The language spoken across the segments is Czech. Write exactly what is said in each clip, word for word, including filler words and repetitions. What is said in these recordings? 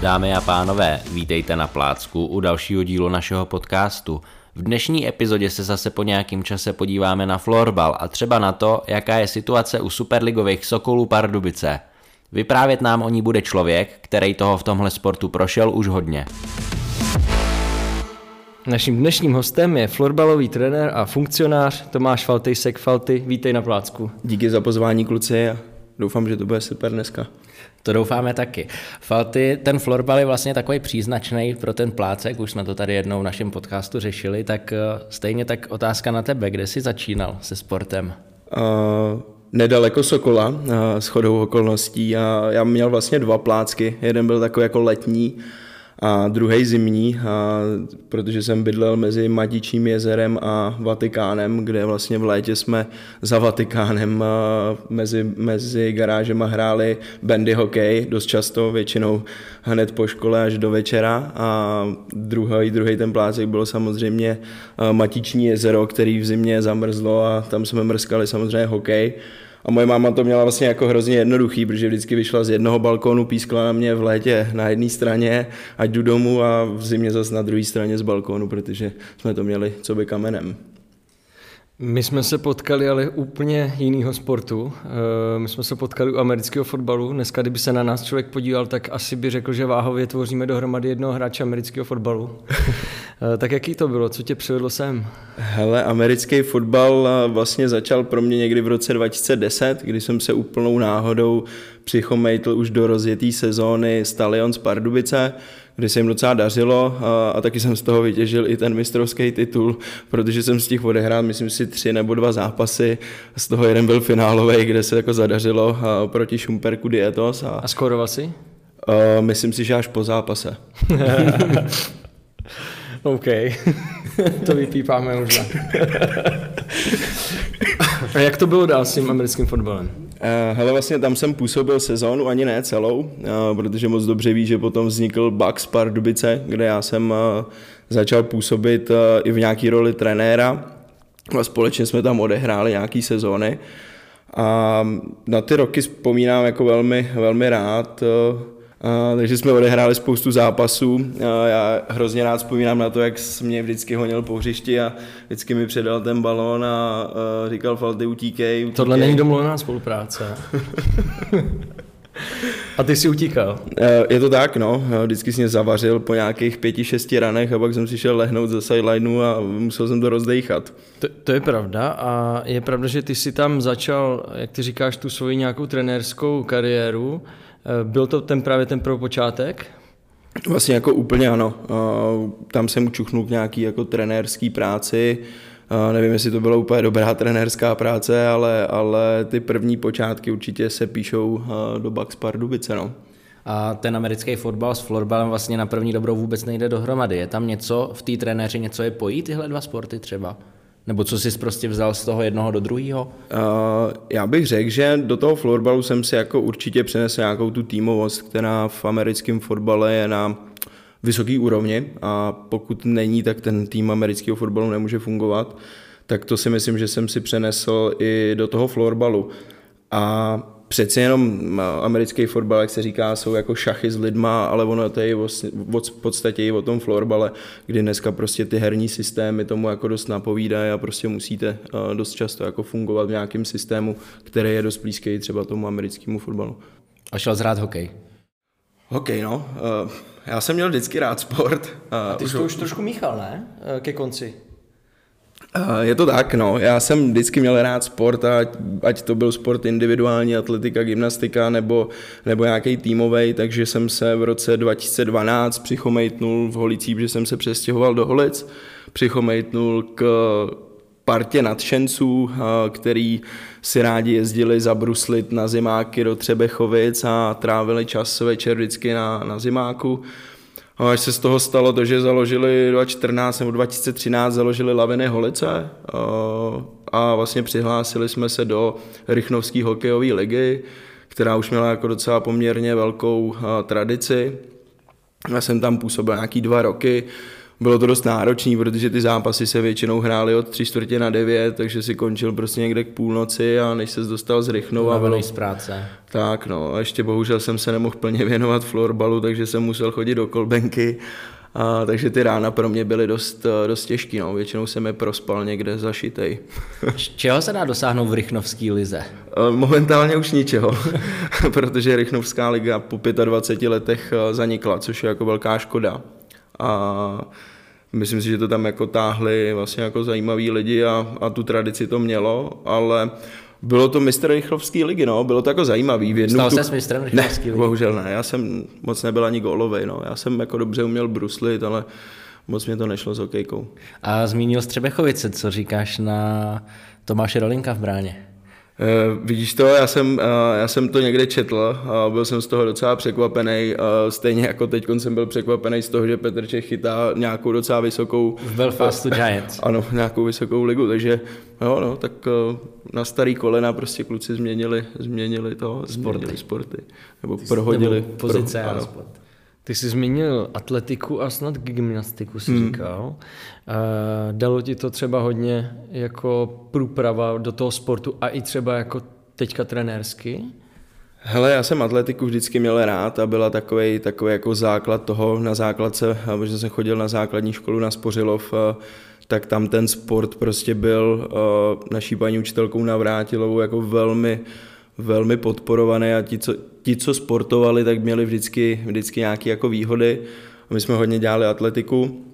Dámy a pánové, vítejte na plácku u dalšího dílu našeho podcastu. V dnešní epizodě se zase po nějakém čase podíváme na florbal a třeba na to, jaká je situace u superligových Sokolů Pardubice. Vyprávět nám o ní bude člověk, který toho v tomhle sportu prošel už hodně. Naším dnešním hostem je florbalový trenér a funkcionář Tomáš Faltejsek. Falty, vítej na plácku. Díky za pozvání, kluci, a doufám, že to bude super dneska. To doufáme taky. Falty, ten florbal je vlastně takový příznačný pro ten plácek, už jsme to tady jednou v našem podcastu řešili, tak stejně tak otázka na tebe, kde jsi začínal se sportem? Uh, nedaleko Sokola, uh, shodou okolností, a já měl vlastně dva plácky, jeden byl takový jako letní a druhý zimní, a protože jsem bydlel mezi Matičním jezerem a Vatikánem, kde vlastně v létě jsme za Vatikánem mezi, mezi garážema hráli bandy hokej, dost často, většinou hned po škole až do večera, a druhý, druhý ten plácek bylo samozřejmě Matiční jezero, který v zimě zamrzlo a tam jsme mrskali samozřejmě hokej. A moje máma to měla vlastně jako hrozně jednoduchý, protože vždycky vyšla z jednoho balkónu, pískla na mě v létě na jedné straně, ať jdu domů, a v zimě zase na druhé straně z balkónu, protože jsme to měli co by kamenem. My jsme se potkali ale úplně jinýho sportu. My jsme se potkali u amerického fotbalu. Dneska, kdyby se na nás člověk podíval, tak asi by řekl, že váhově tvoříme dohromady jednoho hráče amerického fotbalu. Tak jaký to bylo? Co tě přivedlo sem? Hele, americký fotbal vlastně začal pro mě někdy v roce dva tisíce deset, kdy jsem se úplnou náhodou přichomejtl už do rozjetý sezóny Stallions Pardubice, kdy se jim docela dařilo, a, a taky jsem z toho vytěžil i ten mistrovský titul, protože jsem z těch odehrál, myslím si, tři nebo dva zápasy, z toho jeden byl finálový, kde se jako zadařilo a, proti Šumperku Dietos. A, a skoroval si? A, myslím si, že až po zápase. OK, to vypípáme možná. A jak to bylo dál s tím americkým fotbalem? Hele, vlastně tam jsem působil sezónu, ani ne celou, protože moc dobře ví, že potom vznikl Bucks Pardubice, kde já jsem začal působit i v nějaký roli trenéra a společně jsme tam odehráli nějaký sezóny. A na ty roky vzpomínám jako velmi, velmi rád. Uh, takže jsme odehráli spoustu zápasů. Uh, já hrozně rád vzpomínám na to, jak mě vždycky honil po hřišti a vždycky mi předal ten balón a uh, říkal: Falty, utíkej, utíkej. Tohle není domluvená spolupráce. A ty jsi utíkal? Uh, je to tak, no. Vždycky jsi mě zavařil po nějakých pěti, šesti ranech a pak jsem si šel lehnout ze sidelineu a musel jsem to rozdejchat. To, to je pravda, a je pravda, že ty jsi tam začal, jak ty říkáš, tu svoji nějakou trenérskou kariéru. Byl to ten právě ten prvopočátek? Vlastně jako úplně ano. Tam jsem čuchnul k nějaký jako trenérský práci. Nevím, jestli to byla úplně dobrá trenérská práce, ale, ale ty první počátky určitě se píšou do Bucks Pardubice. No. A ten americký fotbal s florbalem vlastně na první dobrou vůbec nejde dohromady. Je tam něco v té trenéři, něco je pojí tyhle dva sporty třeba? Nebo co jsi prostě vzal z toho jednoho do druhého? Uh, já bych řekl, že do toho florbalu jsem si jako určitě přinesl nějakou tu týmovost, která v americkém fotbale je na vysoký úrovni, a pokud není, tak ten tým amerického fotbalu nemůže fungovat. Tak to si myslím, že jsem si přenesl i do toho florbalu. A přeci jenom americký fotbal, jak se říká, jsou jako šachy s lidma, ale ono to je v podstatě i o tom florbale, kdy dneska prostě ty herní systémy tomu jako dost napovídají a prostě musíte dost často jako fungovat v nějakém systému, který je dost blízký třeba tomu americkému fotbalu. A šel zhrát hokej? Hokej, no. Já jsem měl vždycky rád sport. A ty jsi to už trošku míchal, ne? Ke konci. Je to tak, no. Já jsem vždycky měl rád sport, ať, ať to byl sport individuální, atletika, gymnastika nebo, nebo nějaký týmovej, takže jsem se v roce dva tisíce dvanáct přichomejtnul v Holicích, že jsem se přestěhoval do Holic, přichomejtnul k partě nadšenců, který si rádi jezdili zabruslit na zimáky do Třebechovic a trávili čas večer vždycky na, na zimáku. A až se z toho stalo to, že založili dva tisíce čtrnáct nebo dva tisíce třináct založili Laviny Holice a vlastně přihlásili jsme se do Rychnovské hokejové ligy, která už měla jako docela poměrně velkou tradici. Já jsem tam působil nějaký dva roky. bylo to dost náročné, protože ty zápasy se většinou hrály od tři čtvrtě na devět, takže si končil prostě někde k půlnoci a než se dostal z Rychnova. Bylo z práce. Tak no, a ještě bohužel jsem se nemohl plně věnovat florbalu, takže jsem musel chodit do kolbenky. A, takže ty rána pro mě byly dost, dost těžký, no. Většinou jsem je prospal někde zašitej. Čeho se dá dosáhnout v rychnovské lize? Momentálně už ničeho, protože rychnovská liga po dvaceti pěti letech zanikla, což je jako velká škoda. A myslím si, že to tam jako táhli vlastně jako zajímaví lidi a, a tu tradici to mělo, ale... Bylo to mistr rychlovský ligy, no, bylo to jako zajímavý. Stal tu... ses mistrem rychlovský ligy? Ne, bohužel ne, já jsem moc nebyl ani gólovej, no, já jsem jako dobře uměl bruslit, ale moc mě to nešlo s hokejkou. A zmínil Třebechovice, co říkáš na Tomáše Rolinka v bráně? Uh, vidíš to, já jsem, uh, já jsem to někde četl a uh, byl jsem z toho docela překvapený. Uh, stejně jako teď jsem byl překvapený z toho, že Petr Čech chytá nějakou docela vysokou... V Belfastu Giants. Ano, nějakou vysokou ligu, takže jo, no, tak uh, na starý kolena prostě kluci změnili, změnili to, sporty. Změnili sporty, nebo Ty prohodili. Nebo pozice pro, a sport. Ty jsi zmínil atletiku a snad gymnastiku jsi hmm. říkal. Dalo ti to třeba hodně jako průprava do toho sportu a i třeba jako teďka trenérsky? Hele, já jsem atletiku vždycky měl rád a byla takový, takový jako základ toho na základce, protože jsem chodil na základní školu na Spořilov, tak tam ten sport prostě byl naší paní učitelkou na Vrátilovou jako velmi velmi podporovaný a ti co, ti, co sportovali, tak měli vždycky, vždycky nějaké jako výhody. My jsme hodně dělali atletiku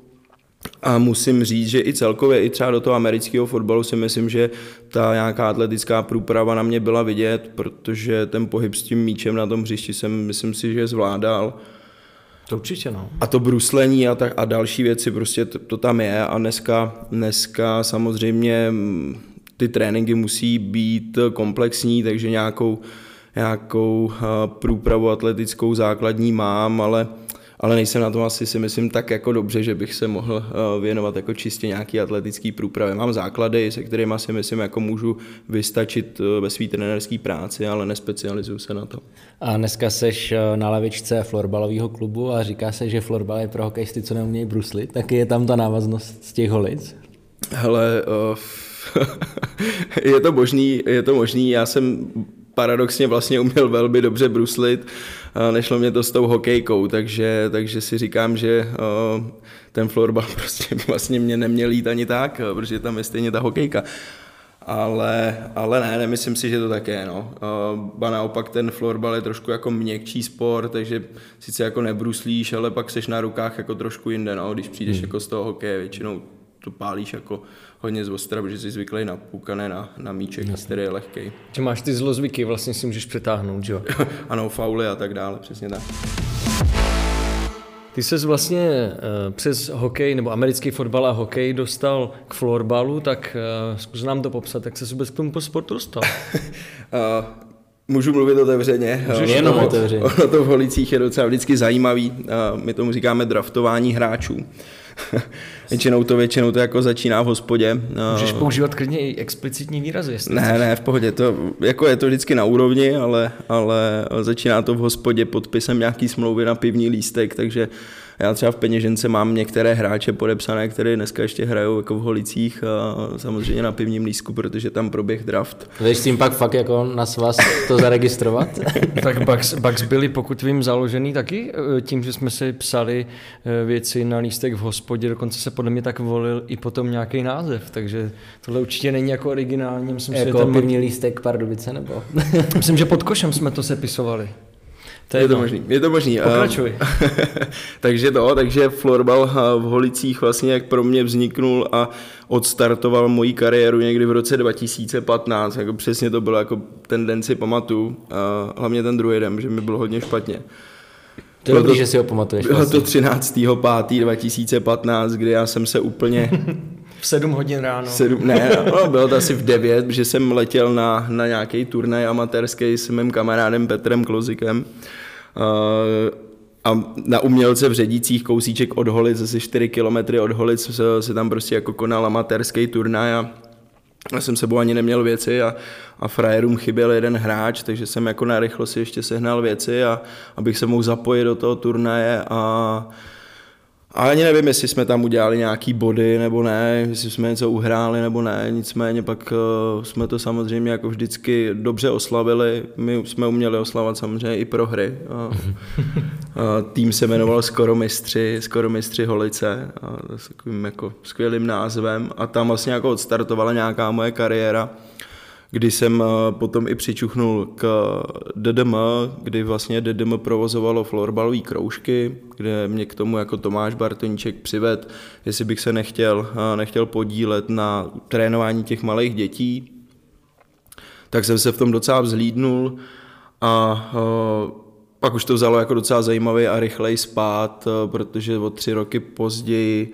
a musím říct, že i celkově, i třeba do toho amerického fotbalu si myslím, že ta nějaká atletická průprava na mě byla vidět, protože ten pohyb s tím míčem na tom hřišti jsem, myslím si, že zvládal. To určitě, no. A to bruslení a, tak, a další věci, prostě to, to tam je a dneska, dneska samozřejmě... Ty tréninky musí být komplexní, takže nějakou, nějakou průpravu atletickou základní mám, ale, ale nejsem na tom asi si myslím tak jako dobře, že bych se mohl věnovat jako čistě nějaký atletický průpravě. Mám základy, se kterými si myslím jako můžu vystačit ve své trenérské práci, ale nespecializuju se na to. A dneska seš na lavičce florbalového klubu a říká se, že florbal je pro hokejisty, co neumějí bruslit, tak je tam ta návaznost z těch Holic? Hele... Uh... je to možný, je to možný. Já jsem paradoxně vlastně uměl velmi dobře bruslit, nešlo mě to s tou hokejkou, takže, takže si říkám, že ten florbal prostě vlastně mě neměl jít ani tak, protože tam je stejně ta hokejka. Ale, ale ne, nemyslím si, že to tak je, no. Ba naopak ten florbal je trošku jako měkčí sport, takže sice jako nebruslíš, ale pak seš na rukách jako trošku jinde, no, když přijdeš hmm. jako z toho hokeje většinou. To pálíš jako hodně z ostra, protože jsi zvyklý na puk a ne na, na míček, no. Který je lehkej. Že máš ty zlozvyky, vlastně si můžeš přetáhnout, že jo? Ano, fauly a tak dále, přesně tak. Ty ses vlastně přes hokej, nebo americký fotbal a hokej dostal k florbalu, tak zkus nám to popsat, jak se vůbec k tomu po sportu dostal? Můžu mluvit otevřeně. Jenom otevřeně. Ono to v Holicích je docela vždycky zajímavý. My tomu říkáme draftování hráčů. většinou to většinou to jako začíná v hospodě. Můžeš používat klidně i explicitní výrazy. Ne, chceš. ne, v pohodě. To, jako je to vždycky na úrovni, ale, ale začíná to v hospodě podpisem nějaký smlouvy na pivní lístek, takže já třeba v peněžence mám některé hráče podepsané, které dneska ještě hrajou jako v Holicích a samozřejmě na pivním lístku, protože tam proběh draft. Víš s tím pak fakt jako na svaz to zaregistrovat? Tak Bucks, Bucks byli, pokud vím, založený taky tím, že jsme si psali věci na lístek v hospodě, dokonce se podle mě tak volil i potom nějaký název, takže tohle určitě není jako originální. Myslím, jako že ten pivní lístek Pardubice nebo? Myslím, že pod košem jsme to sepisovali. To je, je to možný, je to možný. Pokračuj. takže to, takže florbal v Holicích vlastně jak pro mě vzniknul a odstartoval moji kariéru někdy v roce dva tisíce patnáct, jako přesně to bylo jako tendenci pamatuju, a hlavně ten druhý den, že mi bylo hodně špatně. To je dobrý, že si ho pamatuješ. Bylo vlastně. To třináctého pátého dva tisíce patnáct, kdy já jsem se úplně... V sedm hodin ráno. Sedm, ne, no, bylo to asi v devět, že jsem letěl na, na nějaký turnaj amatérský s mým kamarádem Petrem Klozikem a na umělce v Ředicích kousíček od Holic, asi čtyři kilometry od Holic se tam prostě jako konal amatérský turnaj a já jsem sebou ani neměl věci a, a frajerům chyběl jeden hráč, takže jsem jako narychlo si ještě sehnal věci a abych se mohl zapojit do toho turnaje a A ani nevím, jestli jsme tam udělali nějaký body nebo ne, jestli jsme něco uhráli nebo ne, nicméně pak uh, jsme to samozřejmě jako vždycky dobře oslavili, my jsme uměli oslavat samozřejmě i prohry. A, a tým se jmenoval Skoro mistři, Skoro mistři Holice, a s takovým jako skvělým názvem a tam vlastně jako odstartovala nějaká moje kariéra, kdy jsem potom i přičuchnul k D D M, kdy vlastně D D M provozovalo florbalové kroužky, kde mě k tomu jako Tomáš Bartoniček přivedl, jestli bych se nechtěl, nechtěl podílet na trénování těch malých dětí. Tak jsem se v tom docela vzhlídnul a pak už to vzalo jako docela zajímavý a rychlej spád, protože o tři roky později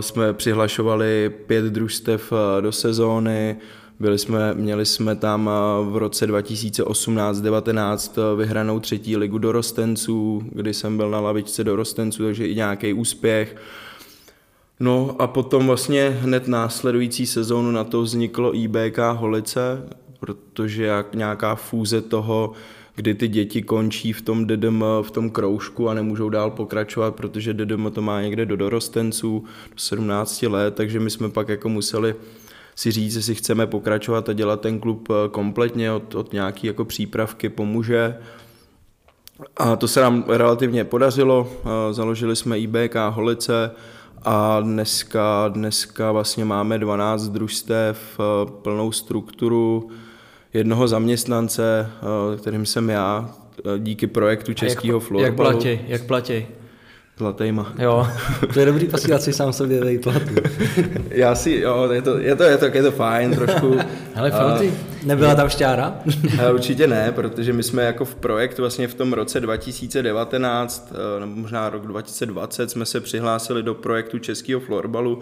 jsme přihlašovali pět družstev do sezóny. Byli jsme, měli jsme tam v roce dva tisíce osmnáct devatenáct vyhranou třetí ligu dorostenců, kdy jsem byl na lavičce dorostenců, takže i nějaký úspěch. No a potom vlastně hned následující sezónu na to vzniklo I B K Holice, protože jak nějaká fúze toho, kdy ty děti končí v tom D D M, v tom kroužku a nemůžou dál pokračovat, protože D D M to má někde do dorostenců, do sedmnácti let, takže my jsme pak jako museli si říct, jestli chceme pokračovat a dělat ten klub kompletně od, od nějaké jako přípravky pomůže. A to se nám relativně podařilo, založili jsme I B K Holice a dneska, dneska vlastně máme dvanáct družstev, plnou strukturu, jednoho zaměstnance, kterým jsem já, díky projektu Českého florbalu. Jak platí, jak platí? Zlatejma. Jo, to je dobrý posílat si sám sobě dej tlatu. Já si, jo, je to, je to, je to, je to fajn trošku. Hele, Falty, nebyla tam šťára? Ale určitě ne, protože my jsme jako v projekt vlastně v tom roce dva tisíce devatenáct, nebo možná rok dva tisíce dvacet, jsme se přihlásili do projektu Českého florbalu,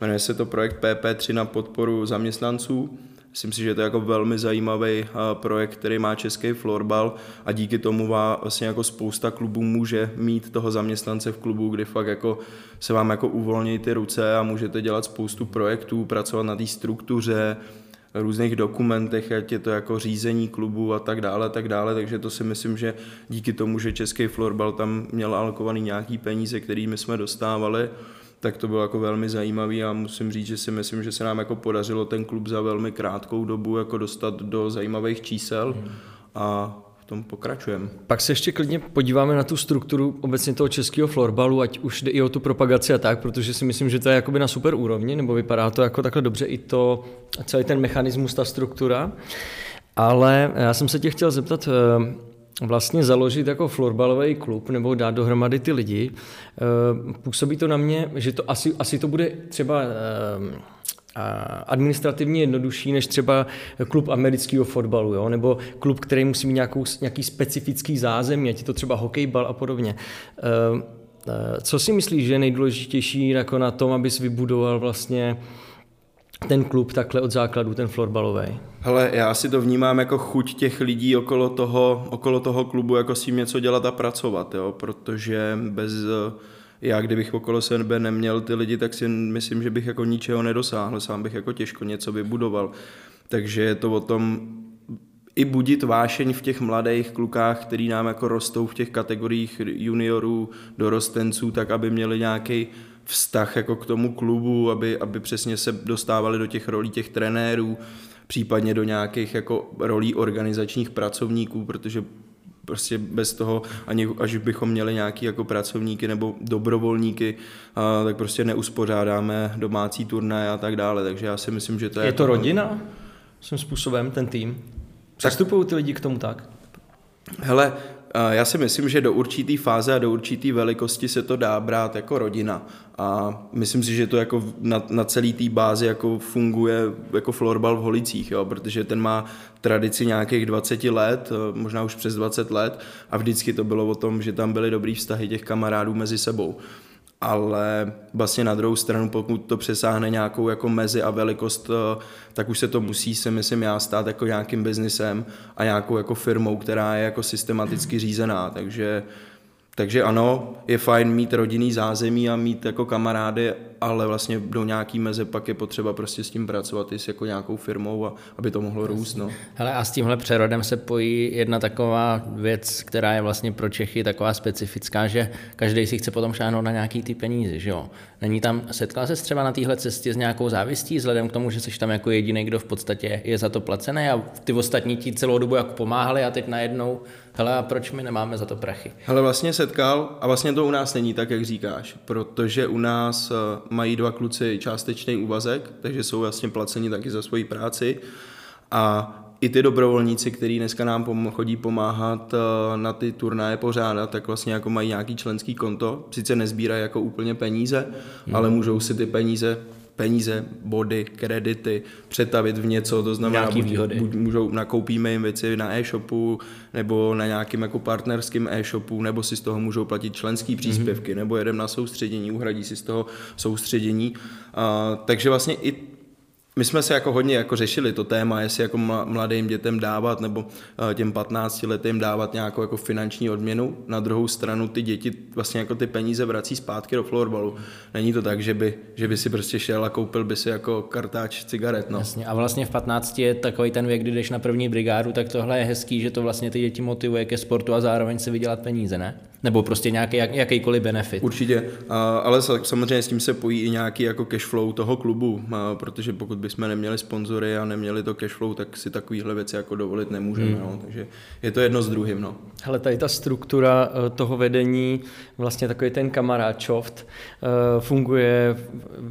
jmenuje se to projekt P P tři na podporu zaměstnanců. Myslím si, že to je jako velmi zajímavý projekt, který má český florbal a díky tomu vlastně jako spousta klubů může mít toho zaměstnance v klubu, kdy fakt jako se vám jako uvolní ty ruce a můžete dělat spoustu projektů, pracovat na té struktuře, různých dokumentech, ať je to jako řízení klubu a tak dále, tak dále, takže to si myslím, že díky tomu, že český florbal tam měl alokovaný nějaký peníze, který my jsme dostávali, tak to bylo jako velmi zajímavý a musím říct, že si myslím, že se nám jako podařilo ten klub za velmi krátkou dobu jako dostat do zajímavých čísel a v tom pokračujeme. Pak se ještě klidně podíváme na tu strukturu obecně toho českého florbalu, ať už jde i o tu propagaci a tak, protože si myslím, že to je jakoby na super úrovni, nebo vypadá to jako takhle dobře i to, celý ten mechanismus, ta struktura. Ale já jsem se tě chtěl zeptat, vlastně založit jako florbalový klub nebo dát dohromady ty lidi, působí to na mě, že to asi, asi to bude třeba administrativně jednodušší než třeba klub amerického fotbalu, jo? Nebo klub, který musí mít nějakou, nějaký specifický zázemí, ať je to třeba hokejbal a podobně. Co si myslíš, že je nejdůležitější jako na tom, abys vybudoval vlastně ten klub takhle od základu, ten florbalovej? Hele, já si to vnímám jako chuť těch lidí okolo toho, okolo toho klubu, jako s tím něco dělat a pracovat, jo? Protože bez, já kdybych okolo sebe neměl ty lidi, tak si myslím, že bych jako ničeho nedosáhl, sám bych jako těžko něco vybudoval. Takže je to o tom i budit vášeň v těch mladých klukách, který nám jako rostou v těch kategoriích juniorů, dorostenců, tak aby měli nějaký vztah jako k tomu klubu, aby, aby přesně se dostávali do těch rolí těch trenérů, případně do nějakých jako rolí organizačních pracovníků, protože prostě bez toho, ani až bychom měli nějaký jako pracovníky nebo dobrovolníky, a, tak prostě neuspořádáme domácí turnaje a tak dále. Takže já si myslím, že to je... Je to jako... rodina? Svým způsobem ten tým? Přistupují ty lidi k tomu tak? Hele... Já si myslím, že do určité fáze a do určité velikosti se to dá brát jako rodina a myslím si, že to jako na, na celé té bázi jako funguje jako florbal v Holicích, jo? Protože ten má tradici nějakých dvacet let, možná už přes dvacet let a vždycky to bylo o tom, že tam byly dobrý vztahy těch kamarádů mezi sebou. Ale vlastně na druhou stranu, pokud to přesáhne nějakou jako mezi a velikost, tak už se to musí, si myslím já, stát jako nějakým biznisem a nějakou jako firmou, která je jako systematicky řízená. Takže, takže ano, je fajn mít rodinný zázemí a mít jako kamarády ale vlastně do nějaký meze pak je potřeba prostě s tím pracovat i s jako nějakou firmou, a aby to mohlo růst. No. Hele, a s tímhle přerodem se pojí jedna taková věc, která je vlastně pro Čechy taková specifická, že každý si chce potom šáhnout na nějaký ty peníze, že jo. Není tam, setkal ses třeba na téhle cestě s nějakou závistí, vzhledem k tomu, že jsi tam jako jediný, kdo v podstatě je za to placený a ty ostatní ti celou dobu jako pomáhali a teď najednou, hele, a proč my nemáme za to prachy? Hele, vlastně setkal, a vlastně to u nás není tak, jak říkáš, protože u nás mají dva kluci částečný úvazek, takže jsou vlastně placeni taky za svoji práci, a i ty dobrovolníci, kteří dneska nám pom- chodí pomáhat na ty turnaje pořádat, tak vlastně jako mají nějaký členský konto, sice nezbírají jako úplně peníze, hmm. ale můžou si ty peníze peníze, body, kredity přetavit v něco, to znamená buď, buď můžou, nakoupíme jim věci na e-shopu nebo na nějakým jako partnerským e-shopu, nebo si z toho můžou platit členský příspěvky, mm-hmm. nebo jedem na soustředění, uhradí si z toho soustředění. A, takže vlastně i my jsme se jako hodně jako řešili to téma, jestli jako mladým dětem dávat nebo těm patnáctiletým dávat nějakou jako finanční odměnu. Na druhou stranu ty děti vlastně jako ty peníze vrací zpátky do florbalu. Není to tak, že by, že by si prostě šel a koupil by si jako kartáč cigaret. No. Jasně. A vlastně v patnácti je takový ten věk, kdy jdeš na první brigádu, tak tohle je hezký, že to vlastně ty děti motivuje ke sportu a zároveň si vydělat peníze, ne? Nebo prostě nějaký, jak, jakýkoliv benefit. Určitě, a, ale samozřejmě s tím se pojí i nějaký jako cashflow toho klubu, a, protože pokud bychom neměli sponzory a neměli to cashflow, tak si takovýhle věci jako dovolit nemůžeme, hmm. no, takže je to jedno s druhým. No. Hele, tady ta struktura toho vedení, vlastně takový ten kamaráčoft, funguje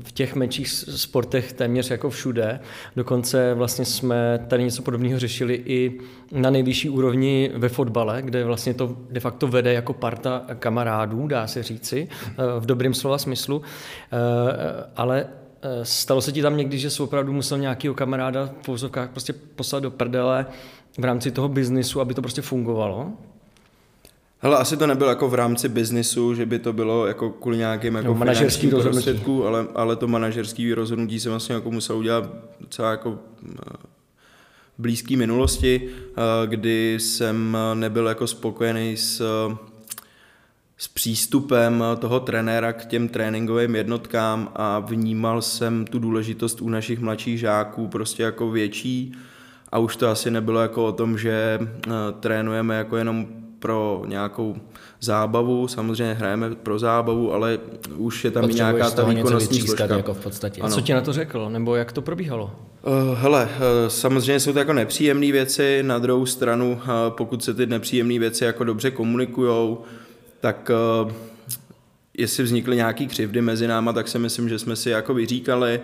v těch menších sportech téměř jako všude. Dokonce vlastně jsme tady něco podobného řešili i na nejvyšší úrovni ve fotbale, kde vlastně to de facto vede jako parta kamarádů, dá se říci, v dobrým slova smyslu, ale stalo se ti tam někdy, že jsi opravdu musel nějakýho kamaráda v pouzovkách prostě poslat do prdele v rámci toho biznisu, aby to prostě fungovalo? Hele, asi to nebylo jako v rámci biznisu, že by to bylo jako kvůli nějakým jako no, finančním prostředkům, ale, ale to manažerské rozhodnutí jsem vlastně jako musel udělat docela jako blízké minulosti, kdy jsem nebyl jako spokojený s... s přístupem toho trenéra k těm tréninkovým jednotkám a vnímal jsem tu důležitost u našich mladších žáků prostě jako větší, a už to asi nebylo jako o tom, že trénujeme jako jenom pro nějakou zábavu, samozřejmě hrajeme pro zábavu, ale už je tam potřebuji i nějaká ta výkonnostní složka. Jako v podstatě. A co ti na to řekl, nebo jak to probíhalo? Hele, samozřejmě jsou to jako nepříjemné věci, na druhou stranu, pokud se ty nepříjemné věci jako dobře komunikujou, tak uh, jestli vznikly nějaký křivdy mezi náma, tak si myslím, že jsme si jako vyříkali.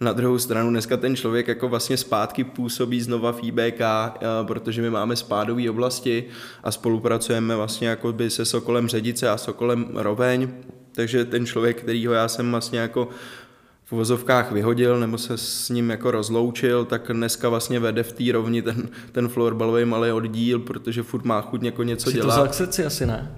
Na druhou stranu dneska ten člověk jako vlastně zpátky působí znova v I B K, uh, protože my máme spádové oblasti a spolupracujeme vlastně jako by se Sokolem Ředice a Sokolem Roveň, takže ten člověk, kterýho já jsem vlastně jako v uvozovkách vyhodil nebo se s ním jako rozloučil, tak dneska vlastně vede v té rovni ten, ten florbalový malý oddíl, protože furt má chuť jako něco dělat. Jsi to vzal k srdci asi, ne?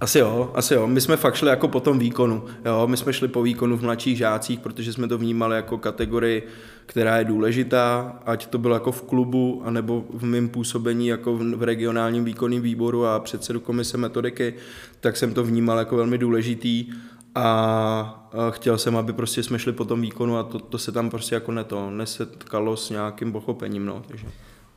Asi jo, asi jo. My jsme fakt šli jako po tom výkonu. Jo, my jsme šli po výkonu v mladších žácích, protože jsme to vnímali jako kategorii, která je důležitá, ať to bylo jako v klubu, anebo v mém působení jako v regionálním výkonném výboru a předsedu komise metodiky, tak jsem to vnímal jako velmi důležitý a chtěl jsem, aby prostě jsme šli po tom výkonu, a to, to se tam prostě jako neto, nesetkalo s nějakým pochopením, no, takže...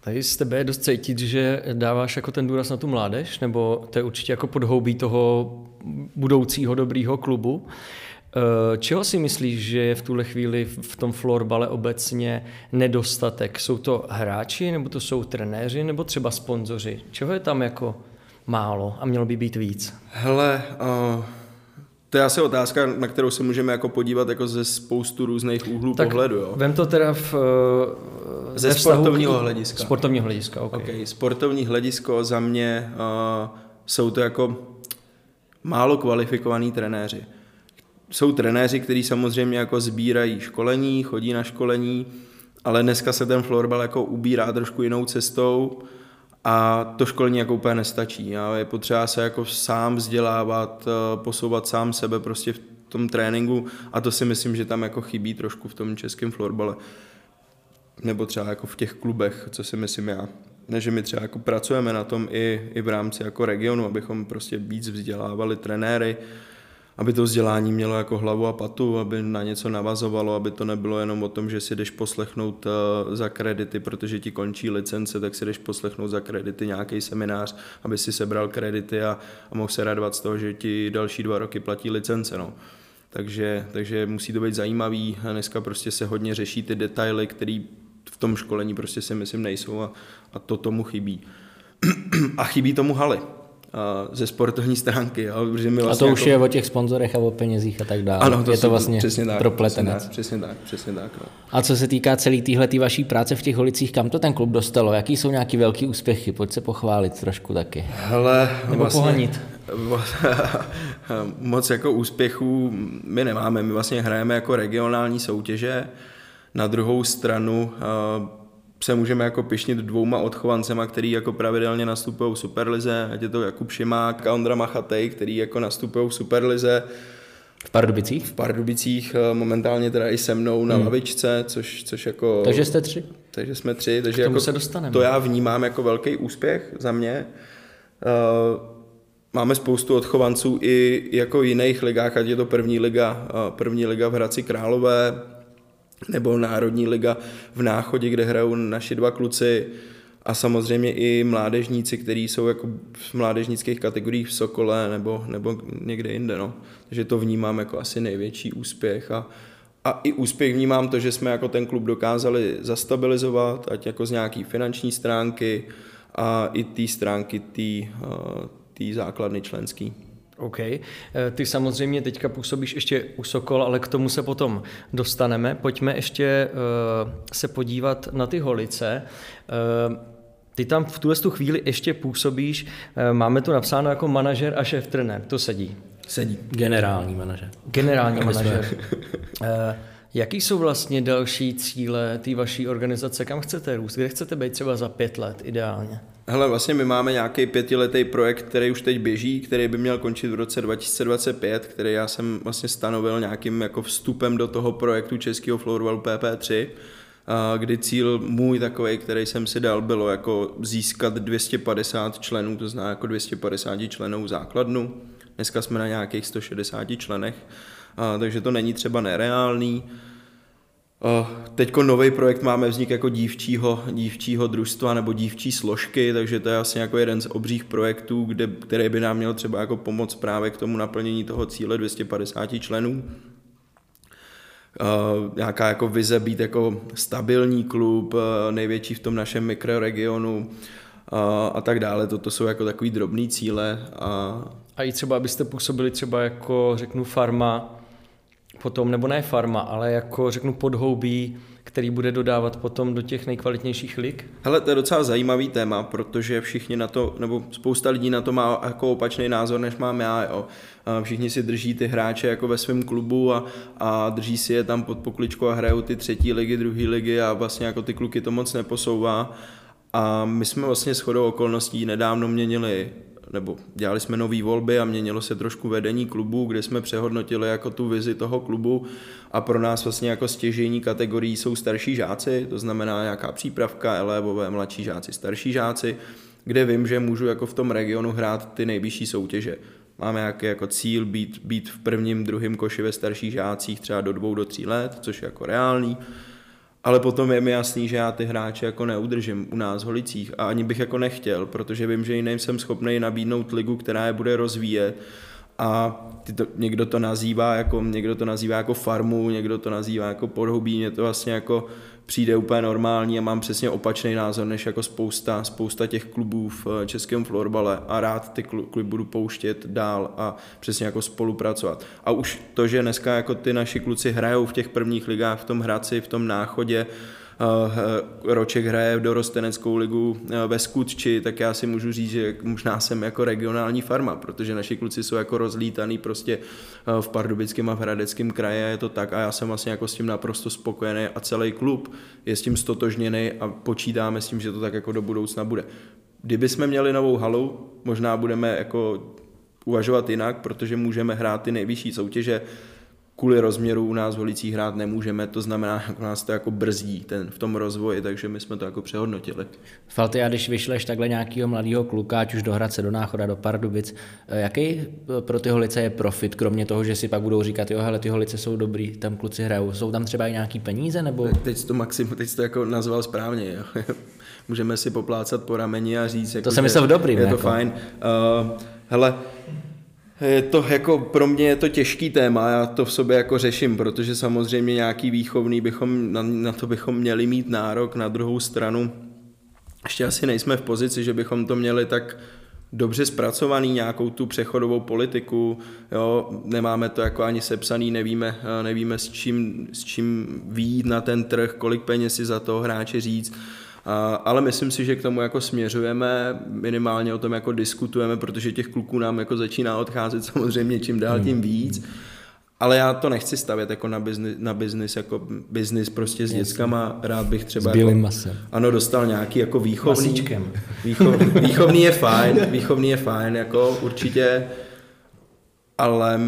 Tady z tebe je dost cítit, že dáváš jako ten důraz na tu mládež, nebo to je určitě jako podhoubí toho budoucího dobrýho klubu. Čeho si myslíš, že je v tuhle chvíli v tom florbale obecně nedostatek? Jsou to hráči, nebo to jsou trenéři, nebo třeba sponzoři? Čeho je tam jako málo a mělo by být víc? Hele... Uh... To je asi otázka, na kterou se můžeme jako podívat jako ze spoustu různých úhlů tak pohledu. Jo? Vem to teda v, ze, ze sportovního hlediska. Sportovního hlediska, okay. Okay. Sportovní hledisko za mě uh, jsou to jako málo kvalifikovaní trenéři. Jsou trenéři, kteří samozřejmě jako sbírají školení, chodí na školení, ale dneska se ten florbal jako ubírá trošku jinou cestou. A to školní jako úplně nestačí. Je potřeba se jako sám vzdělávat, posouvat sám sebe prostě v tom tréninku, a to si myslím, že tam jako chybí trošku v tom českém florbale. Nebo třeba jako v těch klubech, co si myslím já. Takže my třeba jako pracujeme na tom i, i v rámci jako regionu, abychom prostě víc vzdělávali trenéry, aby to vzdělání mělo jako hlavu a patu, aby na něco navazovalo, aby to nebylo jenom o tom, že si jdeš poslechnout za kredity, protože ti končí licence, tak si jdeš poslechnout za kredity nějaký seminář, aby si sebral kredity a, a mohl se radovat z toho, že ti další dva roky platí licence. No. Takže, takže musí to být zajímavý a dneska prostě se hodně řeší ty detaily, které v tom školení prostě si myslím nejsou a, a to tomu chybí. A chybí tomu haly. Ze sportovní stránky. Jo, protože my vlastně a to už jako... je o těch sponzorech a o penězích a tak dále. Ano, to je to vlastně propletenec. Přesně tak, přesně tak. No. A co se týká celé téhle tý vaší práce v těch Holicích, kam to ten klub dostalo? Jaký jsou nějaký velký úspěchy? Pojď se pochválit trošku taky. Hele, nebo vlastně, pohonit. Moc jako úspěchů my nemáme. My vlastně hrajeme jako regionální soutěže. Na druhou stranu se můžeme jako pyšnit dvouma odchovancema, který jako pravidelně nastupují v Superlize, ať je to Jakub Šimák a Ondra Machatej, který jako nastupují v Superlize. V Pardubicích? V Pardubicích, momentálně teda i se mnou na hmm. lavičce, což, což jako... Takže jste tři. Takže jsme tři, takže jako se dostaneme. To já vnímám jako velký úspěch za mě. Máme spoustu odchovanců i jako v jiných ligách, ať je to první liga, první liga v Hradci Králové, nebo Národní liga v Náchodě, kde hrajou naši dva kluci a samozřejmě i mládežníci, kteří jsou jako v mládežnických kategoriích v Sokole nebo, nebo někde jinde. No. Takže to vnímám jako asi největší úspěch a, a i úspěch vnímám to, že jsme jako ten klub dokázali zastabilizovat, ať jako z nějaký finanční stránky a i té stránky té základny členský. OK. Ty samozřejmě teďka působíš ještě u Sokol, ale k tomu se potom dostaneme. Pojďme ještě uh, se podívat na ty Holice. Uh, ty tam v tuhle chvíli ještě působíš, uh, máme to napsáno jako manažer a šéf trenér. To sedí. Sedí. Generální manažer. Generální manažer. Uh, jaký jsou vlastně další cíle té vaší organizace? Kam chcete růst? Kde chcete být třeba za pět let ideálně? Hele, vlastně my máme nějaký pětiletý projekt, který už teď běží, který by měl končit v roce dva tisíce dvacet pět, který já jsem vlastně stanovil nějakým jako vstupem do toho projektu Českého florbalu P P tři, kdy cíl můj takovej, který jsem si dal, bylo jako získat dvě stě padesát členů, to znamená jako dvě stě padesát členů základnu. Dneska jsme na nějakých sto šedesát členech, takže to není třeba nereálný. Teďko nový projekt máme vznik jako dívčího, dívčího družstva nebo dívčí složky, takže to je vlastně jako jeden z obřích projektů, kde, který by nám měl třeba jako pomoct právě k tomu naplnění toho cíle dvě stě padesát členů. Uh, nějaká jako vize být jako stabilní klub, uh, největší v tom našem mikroregionu uh, a tak dále. Toto jsou jako takový drobný cíle. A... a i třeba, abyste působili třeba jako, řeknu, farma, potom, nebo ne farma, ale jako řeknu podhoubí, který bude dodávat potom do těch nejkvalitnějších lig? Hele, to je docela zajímavý téma, protože všichni na to, nebo spousta lidí na to má jako opačný názor, než mám já, jo. Všichni si drží ty hráče jako ve svém klubu a, a drží si je tam pod pokličkou a hrajou ty třetí ligy, druhý ligy a vlastně jako ty kluky to moc neposouvá. A my jsme vlastně shodou okolností nedávno měnili nebo dělali jsme nový volby a měnilo se trošku vedení klubu, kde jsme přehodnotili jako tu vizi toho klubu a pro nás vlastně jako stěžejní kategorií jsou starší žáci, to znamená nějaká přípravka, elevové, mladší žáci, starší žáci, kde vím, že můžu jako v tom regionu hrát ty nejvyšší soutěže. Máme nějaký jako cíl být, být v prvním, druhém koši ve starších žácích třeba do dvou, do tří let, což je jako reálný. Ale potom je mi jasný, že já ty hráče jako neudržím u nás v Holicích a ani bych jako nechtěl, protože vím, že jiným jsem schopný nabídnout ligu, která je bude rozvíjet a ty to, někdo, to nazývá jako, někdo to nazývá jako farmu, někdo to nazývá jako podhoubí, mě to vlastně jako přijde úplně normální a mám přesně opačný názor než jako spousta, spousta těch klubů v českém florbale a rád ty kluby budu pouštět dál a přesně jako spolupracovat. A už to, že dneska jako ty naši kluci hrajou v těch prvních ligách, v tom Hradci, v tom Náchodě, Roček hraje v dorosteneckou ligu ve Skutči, tak já si můžu říct, že možná jsem jako regionální farma, protože naši kluci jsou jako rozlítaný prostě v Pardubickém a v Hradeckém kraji, je to tak a já jsem vlastně jako s tím naprosto spokojený a celý klub je s tím stotožněný a počítáme s tím, že to tak jako do budoucna bude. Kdyby jsme měli novou halu, možná budeme jako uvažovat jinak, protože můžeme hrát ty nejvyšší soutěže, kvůli rozměru u nás v Holicích hrát nemůžeme, to znamená, že nás to jako brzdí ten, v tom rozvoji, takže my jsme to jako přehodnotili. Falty, a když vyšleš takhle nějakého mladého kluka, ať už do Hradce, do Náchoda, do Pardubic, jaký pro ty Holice je profit, kromě toho, že si pak budou říkat, jo, hele, ty Holice jsou dobrý, tam kluci hrajou, jsou tam třeba i nějaký peníze, nebo? Teď jsi to, Maxim, teď jsi to jako nazval správně, jo. Můžeme si poplácat po rameni a říct, jako, to jsem myslel v dobrým, je to jako fajn. Uh, hele, je to jako, pro mě je to těžký téma, já to v sobě jako řeším, protože samozřejmě nějaký výchovný bychom, na, na to bychom měli mít nárok, na druhou stranu ještě asi nejsme v pozici, že bychom to měli tak dobře zpracovaný, nějakou tu přechodovou politiku, jo, nemáme to jako ani sepsaný, nevíme, nevíme s čím, s čím vyjít na ten trh, kolik peněz si za toho hráče říct. A, ale myslím si, že k tomu jako směřujeme, minimálně o tom jako diskutujeme, protože těch kluků nám jako začíná odcházet samozřejmě čím dál tím víc. Ale já to nechci stavět jako na biznis, na biznis jako biznis prostě s dětskama, rád bych třeba s bílým masem. Jako, ano, dostal nějaký jako výchovný. Masíčkem. Výchovný, výchovný je fajn, výchovný je fajn jako určitě. Ale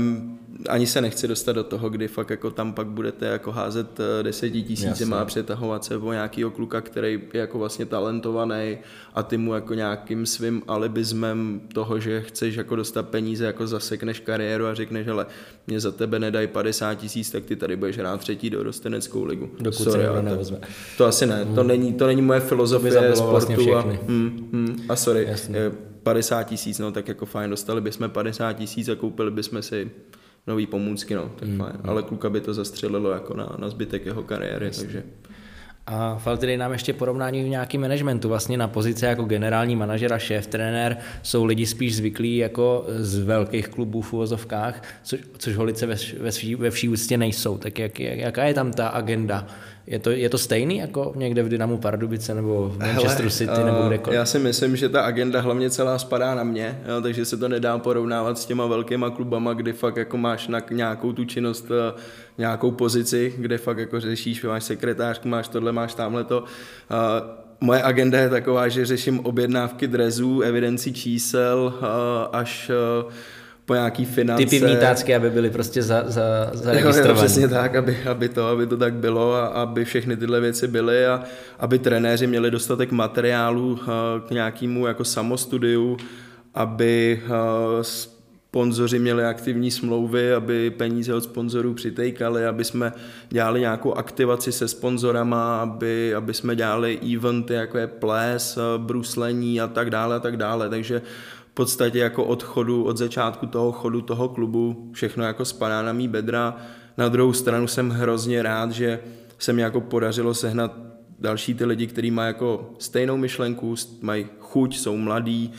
ani se nechci dostat do toho, kdy fakt jako tam pak budete jako házet desetitisícima a přetahovat se o nějakýho kluka, který je jako vlastně talentovaný a ty mu jako nějakým svým alibismem toho, že chceš jako dostat peníze, jako zasekneš kariéru a řekneš, hele, mě za tebe nedají padesát tisíc, tak ty tady budeš hrát třetí dorosteneckou ligu. Dokud Sorry, se to, to asi ne, to, hmm. není, to není moje filozofie sportu vlastně a, hmm, hmm, a sorry, jasný. padesát tisíc, no tak jako fajn, dostali bychom padesát tisíc a koupili bychom si nový pomůcky, no, tak mm. fajn. Ale kluka by to zastřelilo jako na, na zbytek jeho kariéry, Jasně. takže... A Falty, dej nám ještě porovnání v nějakém managementu, vlastně na pozice jako generální manažer a šéf, trenér, jsou lidi spíš zvyklí jako z velkých klubů v uvozovkách, což, což Holice ve, ve, ve vší úctě nejsou, tak jak, jak, jaká je tam ta agenda? Je to, je to stejný jako někde v Dynamu Pardubice nebo v Manchesteru City Hele, nebo kdekoliv? Já si myslím, že ta agenda hlavně celá spadá na mě, jo, takže se to nedá porovnávat s těma velkýma klubama, kdy fakt jako máš na nějakou tu činnost, nějakou pozici, kde fakt jako řešíš, máš sekretářku, máš tohle, máš tamhleto. Moje agenda je taková, že řeším objednávky drezů, evidenci čísel až... po nějaký finance. Ty pivní tácky, aby byly prostě za, za, zaregistrované. Jo, jo, přesně tak, aby, aby, to, aby to tak bylo a aby všechny tyhle věci byly a aby trenéři měli dostatek materiálu k nějakému jako samostudiu, aby sponzoři měli aktivní smlouvy, aby peníze od sponzorů přitejkaly, aby jsme dělali nějakou aktivaci se sponzorama, aby, aby jsme dělali eventy, jako je ples, bruslení a tak dále a tak dále, takže v podstatě jako od chodu, od začátku toho chodu toho klubu, všechno jako spadá na mý bedra. Na druhou stranu jsem hrozně rád, že se mi jako podařilo sehnat další ty lidi, kteří mají jako stejnou myšlenku, mají chuť, jsou mladí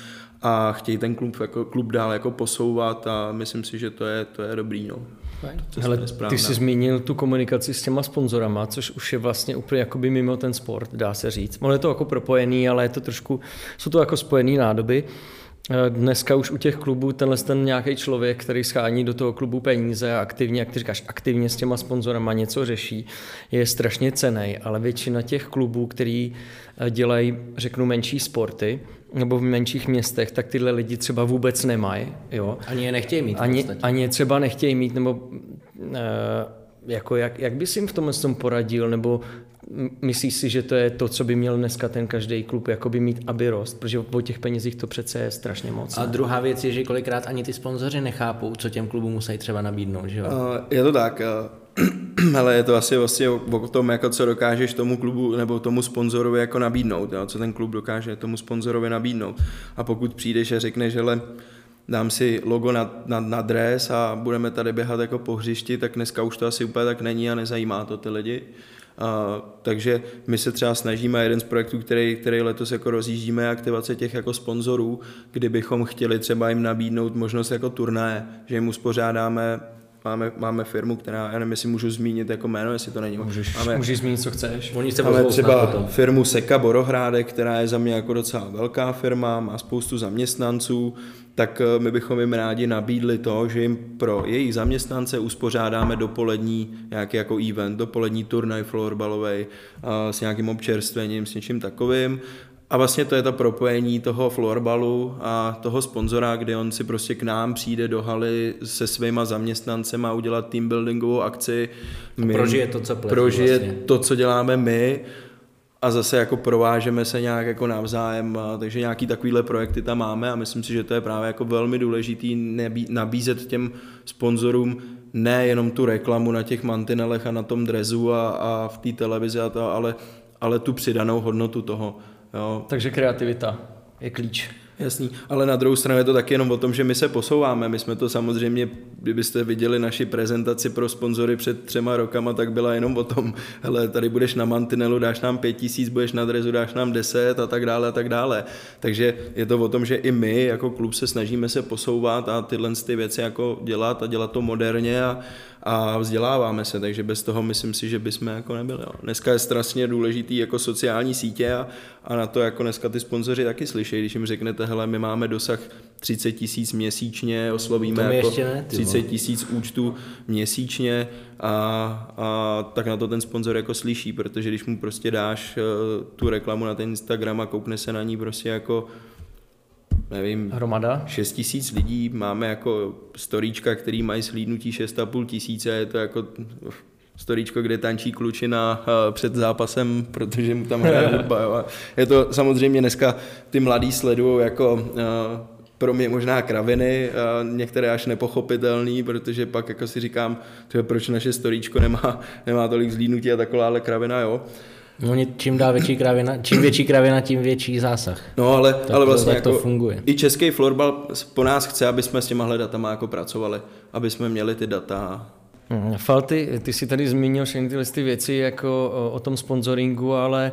a chtějí ten klub, jako, klub dál jako posouvat a myslím si, že to je, to je dobrý. No. Hele, ty jsi zmínil tu komunikaci s těma sponzorama, což už je vlastně úplně jakoby mimo ten sport, dá se říct. Ono je to jako propojený, ale je to trošku, jsou to jako spojený nádoby. Dneska už u těch klubů tenhle ten nějaký člověk, který schání do toho klubu peníze a aktivně, jak ty říkáš, aktivně s těma sponzorama něco řeší, je strašně cenný, ale většina těch klubů, který dělají, řeknu, menší sporty nebo v menších městech, tak tyhle lidi třeba vůbec nemají. Jo? Ani je nechtějí mít. Ani, ani je třeba nechtějí mít, nebo uh, jako jak, jak bys jim v tomhle tom poradil, nebo myslíš si, že to je to, co by měl dneska ten každý klub jakoby mít, aby rost, protože o těch penězích to přece je strašně moc. Ne? A druhá věc je, že kolikrát ani ty sponzoři nechápou, co těm klubům musí třeba nabídnout, že jo? Je to tak, ale je to asi vlastně o tom, jako co dokážeš tomu klubu nebo tomu sponzorovi jako nabídnout, jo? Co ten klub dokáže tomu sponzorovi nabídnout. A pokud přijdeš a řekneš, že dám si logo na, na, na dres a budeme tady běhat jako po hřišti, tak dneska už to asi úplně tak není a nezajímá to ty lidi. A, takže my se třeba snažíme, jeden z projektů, který, který letos jako rozjíždíme, je aktivace těch jako sponzorů, kdybychom chtěli třeba jim nabídnout možnost jako turnaje, že jim uspořádáme, máme, máme firmu, která, já nevím, jestli můžu zmínit jako jméno, jestli to není. Můžeš, máme, můžeš zmínit, co chceš. Oni se máme třeba firmu Seka Borohrádek, která je za mě jako docela velká firma, má spoustu zaměstnanců, tak my bychom jim rádi nabídli to, že jim pro jejich zaměstnance uspořádáme dopolední nějaký jako event, dopolední turnaj florbalovej s nějakým občerstvením, s něčím takovým A vlastně to je to propojení toho florbalu a toho sponzora, kdy on si prostě k nám přijde do haly se svýma zaměstnancema udělat teambuildingovou akci. My prožije to, co platí, prožije vlastně to, co děláme my, a zase jako provážeme se nějak jako navzájem, a takže nějaký takovýhle projekty tam máme a myslím si, že to je právě jako velmi důležitý nabízet těm sponzorům ne jenom tu reklamu na těch mantinelech a na tom drezu a, a v té televizi a to, ale, ale tu přidanou hodnotu toho. Jo. Takže kreativita je klíč. Jasný, ale na druhou stranu je to taky jenom o tom, že my se posouváme. My jsme to samozřejmě, kdybyste viděli naši prezentaci pro sponzory před třema rokama, tak byla jenom o tom, hele, tady budeš na mantinelu, dáš nám pět tisíc, budeš na drezu, dáš nám deset a tak dále a tak dále. Takže je to o tom, že i my jako klub se snažíme se posouvat a tyhle ty věci jako dělat a dělat to moderně a, a vzděláváme se, takže bez toho myslím si, že bychom jako nebyli. Jo. Dneska je strašně důležitý jako sociální sítě a, a na to jako dneska ty sponzoři taky slyší, když jim řeknete, hele, my máme dosah třicet tisíc měsíčně, oslovíme jako ne, třicet tisíc účtů měsíčně a, a tak na to ten sponzor jako slyší, protože když mu prostě dáš tu reklamu na ten Instagram a koukne se na ní prostě jako nevím, hromada. šest tisíc lidí, máme jako storíčka, který mají slídnutí šest a půl tisíce, je to jako storíčko, kde tančí klučina před zápasem, protože mu tam hraje hudba. Je to samozřejmě dneska, ty mladí sledují jako pro mě možná kraviny, některé až nepochopitelný, protože pak jako si říkám, to je, proč naše storíčko nemá, nemá tolik zlídnutí a taková, ale kravina, jo. No, čím dá větší kravina, čím větší kravina, tím větší zásah. No, ale, tak ale vlastně to, jako to funguje. I český florbal po nás chce, aby jsme s těma datama jako pracovali, aby jsme měli ty data. Falty, ty jsi tady zmínil všechny tyhle ty věci jako o, o tom sponzoringu, ale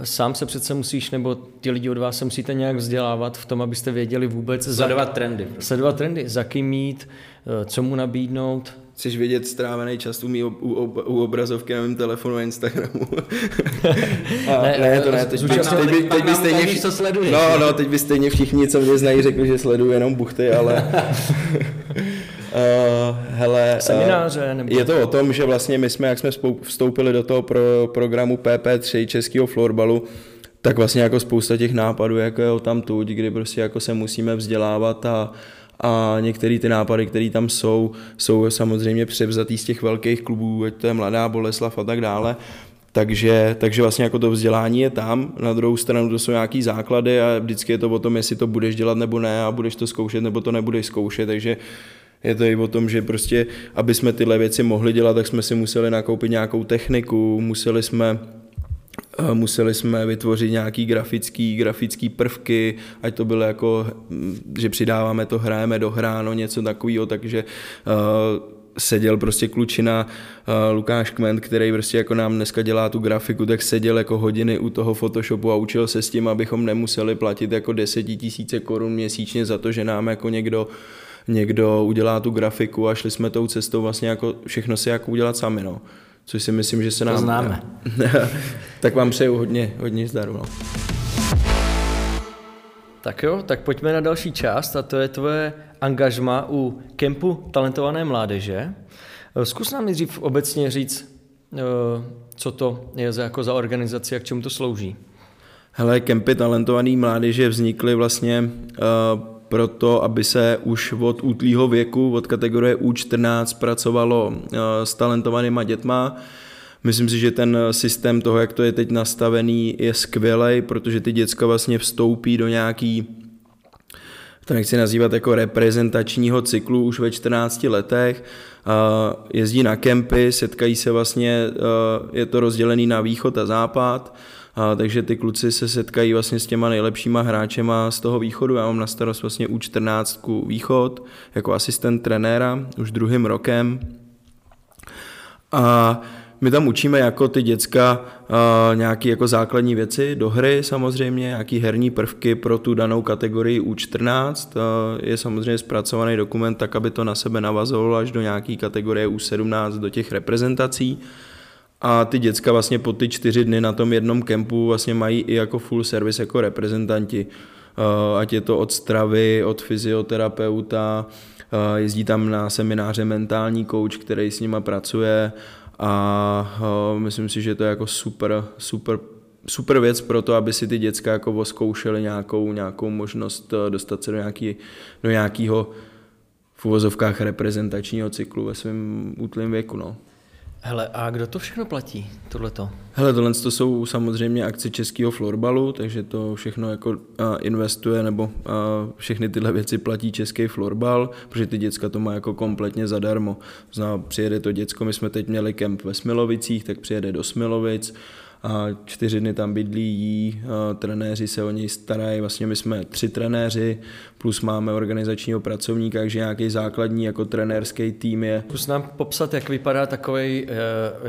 e, sám se přece musíš, nebo ti lidi od vás se musíte nějak vzdělávat v tom, abyste věděli vůbec... Sledovat za, trendy. Sledovat trendy, za kým mít, co mu nabídnout. Chceš vědět strávený čas u, mý, u, u, u obrazovky na mém telefonu a Instagramu. A ne, ne, to ne. Teď, zúčastnil, teď, by, teď by stejně všichni, co sleduješ. No, no, teď by stejně všichni, co mě znají, řekli, že sleduju jenom buchty, ale... Uh, hele, semináře, nebo... Je to o tom, že vlastně my jsme, jak jsme vstoupili do toho pro, programu P P tři českého florbalu, tak vlastně jako spousta těch nápadů jako je tam tuď, kdy prostě jako se musíme vzdělávat a, a některé ty nápady, které tam jsou, jsou samozřejmě převzatý z těch velkých klubů, ať to je Mladá Boleslav a tak dále. Takže, takže vlastně jako to vzdělání je tam, na druhou stranu to jsou nějaký základy a vždycky je to o tom, jestli to budeš dělat nebo ne a budeš to zkoušet nebo to nebudeš zkoušet, takže je to i o tom, že prostě, aby jsme tyhle věci mohli dělat, tak jsme si museli nakoupit nějakou techniku, museli jsme, museli jsme vytvořit nějaký grafický, grafický prvky, ať to bylo jako, že přidáváme to, hrajeme do hráno, něco takového, takže uh, seděl prostě klučina uh, Lukáš Kment, který prostě jako nám dneska dělá tu grafiku, tak seděl jako hodiny u toho Photoshopu a učil se s tím, abychom nemuseli platit jako desetitisíce korun měsíčně za to, že nám jako někdo někdo udělá tu grafiku a šli jsme tou cestou vlastně jako všechno si jako udělat sami, no. Což si myslím, že se nám... To známe. Tak vám přeju hodně, hodně zdaru, no. Tak jo, tak pojďme na další část a to je tvoje angažma u kempu talentované mládeže. Zkus nám nejdřív obecně říct, co to je za, jako za organizaci a k čemu to slouží. Hele, kempy talentované mládeže vznikly vlastně... Uh, proto, aby se už od útlýho věku, od kategorie U čtrnáct pracovalo s talentovanýma dětma. Myslím si, že ten systém toho, jak to je teď nastavený, je skvělej, protože ty děcka vlastně vstoupí do nějaký, to nechci nazývat jako reprezentačního cyklu už ve čtrnácti letech. Jezdí na kempy, setkají se vlastně, je to rozdělený na východ a západ. A, takže ty kluci se setkají vlastně s těma nejlepšíma hráčema z toho východu. Já mám na starost vlastně U čtrnáct východ jako asistent trenéra už druhým rokem. A my tam učíme jako ty děcka uh, nějaké jako základní věci do hry samozřejmě, nějaké herní prvky pro tu danou kategorii U čtrnáct. Uh, je samozřejmě zpracovaný dokument tak, aby to na sebe navazovalo až do nějaké kategorie U sedmnáct, do těch reprezentací. A ty děcka vlastně po ty čtyři dny na tom jednom kempu vlastně mají i jako full service jako reprezentanti. Ať je to od stravy, od fyzioterapeuta, jezdí tam na semináře mentální coach, který s nima pracuje a myslím si, že to je jako super, super super věc pro to, aby si ty děcka jako oskoušeli nějakou, nějakou možnost dostat se do, nějaký, do nějakého v uvozovkách reprezentačního cyklu ve svém útlém věku. No. Hele, a kdo to všechno platí, tohleto? Hele, tohle to jsou samozřejmě akce Českého florbalu, takže to všechno jako uh, investuje, nebo uh, všechny tyhle věci platí Český florbal, protože ty děcka to má jako kompletně zadarmo. Zná, přijede to děcko, my jsme teď měli kemp ve Smilovicích, tak přijede do Smilovic, a čtyři dny tam bydlí, jí, trenéři se o něj starají, vlastně my jsme tři trenéři, plus máme organizačního pracovníka, takže nějaký základní jako trenérský tým je. Zkus nám popsat, jak vypadá takový uh,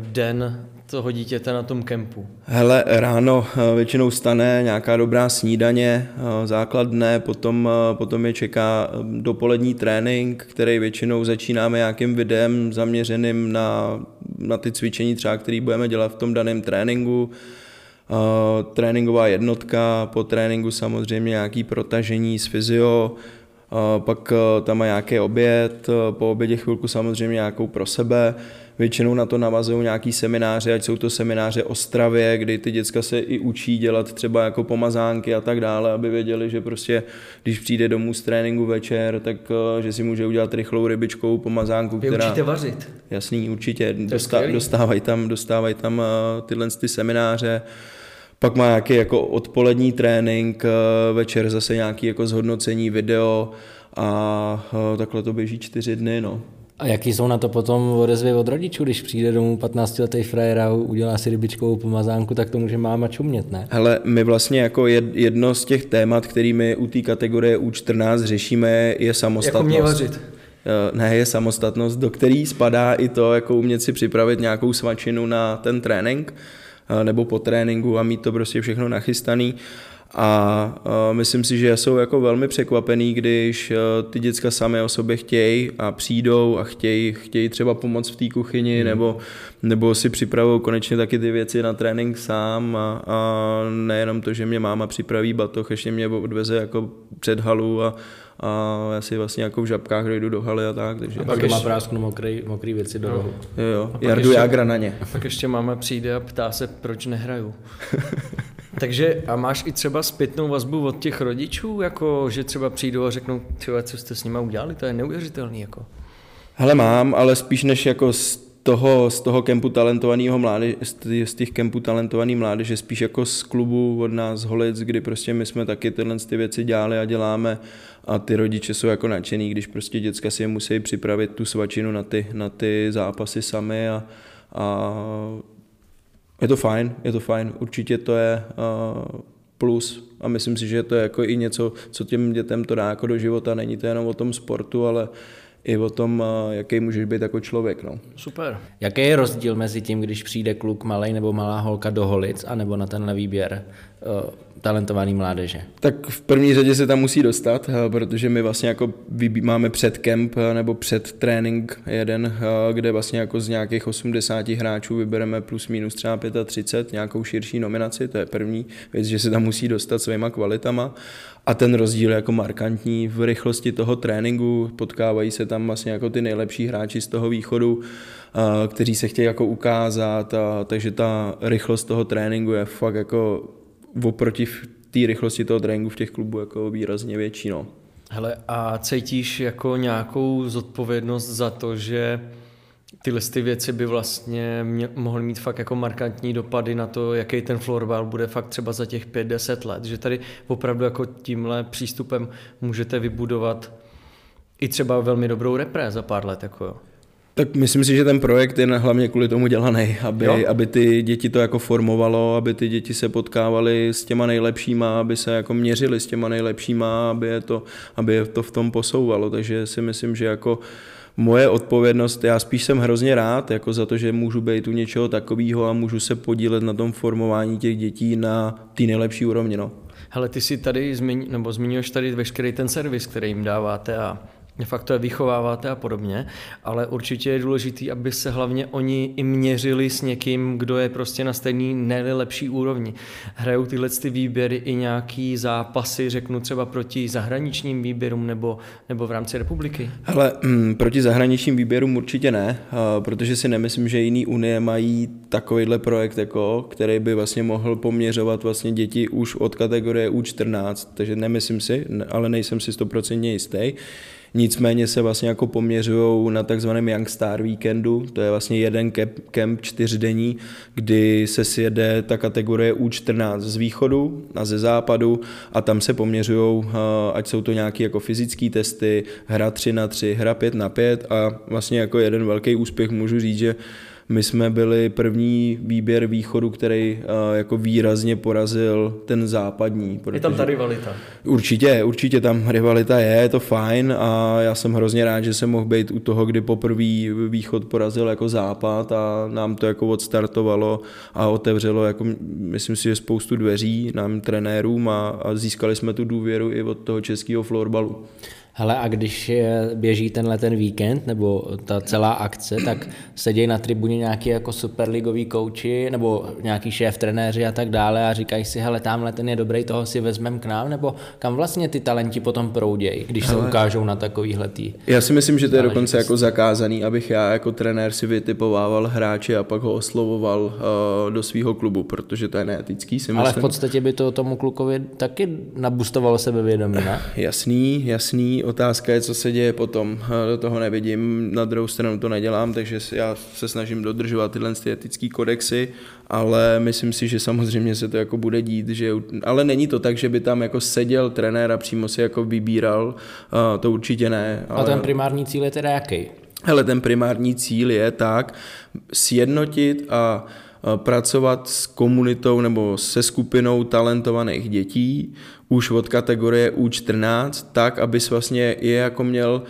den toho dítěte na tom kempu. Hele, ráno většinou stane nějaká dobrá snídaně, základné, potom, potom je čeká dopolední trénink, který většinou začínáme nějakým videem zaměřeným na, na ty cvičení třeba, který budeme dělat v tom daném tréninku. Tréninková jednotka, po tréninku samozřejmě nějaký protažení s fyzio, pak tam má nějaký oběd, po obědě chvilku samozřejmě nějakou pro sebe. Většinou na to navazují nějaký semináře, ať jsou to semináře o stravě, kdy ty děcka se i učí dělat třeba jako pomazánky a tak dále, aby věděli, že prostě, když přijde domů z tréninku večer, tak že si může udělat rychlou rybičkou pomazánku, vy která... Učíte vařit. Jasný, určitě. Dosta... Dostávají tam, dostávají tam tyhle ty semináře. Pak má nějaký jako odpolední trénink, večer zase nějaký jako zhodnocení video a takhle to běží čtyři dny, no. A jaký jsou na to potom odezvy od rodičů, když přijde domů patnáctiletý frajer a udělá si rybičkovou pomazánku, tak to může máma čumět, ne? Hele, my vlastně jako jedno z těch témat, kterými u té kategorie U čtrnáct řešíme, je samostatnost. Jako mě vařit? Ne, je samostatnost, do který spadá i to, jako umět si připravit nějakou svačinu na ten trénink nebo po tréninku a mít to prostě všechno nachystaný. A uh, myslím si, že jsou jako velmi překvapený, když uh, ty děcka samé o sobě chtějí a přijdou a chtějí, chtějí třeba pomoct v té kuchyni mm. nebo, nebo si připravují konečně taky ty věci na trénink sám a, a nejenom to, že mě máma připraví batoh, ještě mě odveze jako před halu a, a já si vlastně jako v žabkách dojdu do haly a tak. Takže a pak ještě má prásku mokrý, mokrý věci do rohu. Jo, jo. Jardu Jágra na ně. Pak ještě máma přijde a ptá se, proč nehraju. Takže a máš i třeba zpětnou vazbu od těch rodičů, jako že třeba přijdou a řeknou, třeba co jste s nima udělali, to je neuvěřitelný jako. Hele, mám, ale spíš než jako z toho z toho kempu talentovaného mládeže, z těch kempů talentovaný mládeže, spíš jako z klubu od nás Holic, kdy prostě my jsme taky tyhle ty věci dělali a děláme a ty rodiče jsou jako nadšený, když prostě děcka si je musí připravit tu svačinu na ty na ty zápasy sami a, a je to fajn, je to fajn, určitě to je uh, plus a myslím si, že to je jako i něco, co těm dětem to dá jako do života, není to jenom o tom sportu, ale i o tom, uh, jaký můžeš být jako člověk. No. Super. Jaký je rozdíl mezi tím, když přijde kluk malej nebo malá holka do Holic anebo na tenhle výběr uh, talentovaný mládeže? Tak v první řadě se tam musí dostat, uh, protože my vlastně jako vybí- máme před kemp uh, nebo před trénink jeden, uh, kde vlastně jako z nějakých osmdesáti hráčů vybereme plus minus třeba třicet pět, nějakou širší nominaci, to je první věc, že se tam musí dostat svýma kvalitama. A ten rozdíl je jako markantní v rychlosti toho tréninku, potkávají se tam vlastně jako ty nejlepší hráči z toho východu, kteří se chtějí jako ukázat, a, takže ta rychlost toho tréninku je fakt jako oproti té rychlosti toho tréninku v těch klubů jako výrazně větší. No. Hele, a cítíš jako nějakou zodpovědnost za to, že tyhle ty věci by vlastně mohly mít fakt jako markantní dopady na to, jaký ten florbal bude fakt třeba za těch pět deset let, že tady opravdu jako tímhle přístupem můžete vybudovat i třeba velmi dobrou repre za pár let. Jako jo. Tak myslím si, že ten projekt je hlavně kvůli tomu dělaný, aby, aby ty děti to jako formovalo, aby ty děti se potkávaly s těma nejlepšíma, aby se jako měřili s těma nejlepšíma, aby je to, aby je to v tom posouvalo, takže si myslím, že jako moje odpovědnost, já spíš jsem hrozně rád jako za to, že můžu být u něčeho takového a můžu se podílet na tom formování těch dětí na ty nejlepší úrovni. No. Hele, ty si tady zmiň, nebo zmiňuješ tady veškerý ten servis, který jim dáváte a de facto je vychováváte a podobně, ale určitě je důležitý, aby se hlavně oni i měřili s někým, kdo je prostě na stejný nejlepší úrovni. Hrajou tyhle ty výběry i nějaký zápasy, řeknu třeba proti zahraničním výběrům nebo, nebo v rámci republiky? Hele, m, proti zahraničním výběrům určitě ne, protože si nemyslím, že jiný unie mají takovýhle projekt, jako, který by vlastně mohl poměřovat vlastně děti už od kategorie U čtrnáct, takže nemyslím si, ale nejsem si stoprocentně jistý. Nicméně se vlastně jako poměřujou na takzvaném Young Star víkendu, to je vlastně jeden kemp čtyřdenní, kdy se sjede ta kategorie U čtrnáct z východu a ze západu a tam se poměřujou, ať jsou to nějaké jako fyzické testy, hra tři na tři, hra pět na pět a vlastně jako jeden velký úspěch můžu říct, že my jsme byli první výběr východu, který uh, jako výrazně porazil ten západní. Je tam ta rivalita? Určitě, určitě tam rivalita je, je to fajn a já jsem hrozně rád, že jsem mohl být u toho, kdy poprvý východ porazil jako západ a nám to jako odstartovalo a otevřelo, jako, myslím si, že spoustu dveří nám trenérům a, a získali jsme tu důvěru i od toho českého florbalu. Hele, a když běží tenhle ten víkend, nebo ta celá akce, tak sedějí na tribuně nějaký jako superligoví kouči, nebo nějaký šéf trenéři a tak dále a říkají si, hele, tamhle ten je dobrý, toho si vezmem k nám, nebo kam vlastně ty talenti potom proudějí, když hele, se ukážou na takovýhle tý. Já si myslím, že to je dokonce jako zakázaný, abych já jako trenér si vytipovával hráče a pak ho oslovoval uh, do svého klubu, protože to je neetický, si myslím. Ale v podstatě by to tomu klukovi taky nabustovalo sebevědomí, ne? Jasný, jasný. Otázka je, co se děje potom. Do toho nevidím, na druhou stranu to nedělám, takže já se snažím dodržovat tyhle etické kodexy, ale myslím si, že samozřejmě se to jako bude dít, že, ale není to tak, že by tam jako seděl trenér a přímo si jako vybíral, to určitě ne. Ale... A ten primární cíl je teda jaký? Hele, ten primární cíl je tak sjednotit a pracovat s komunitou nebo se skupinou talentovaných dětí už od kategorie U čtrnáct tak, abys vlastně je jako měl,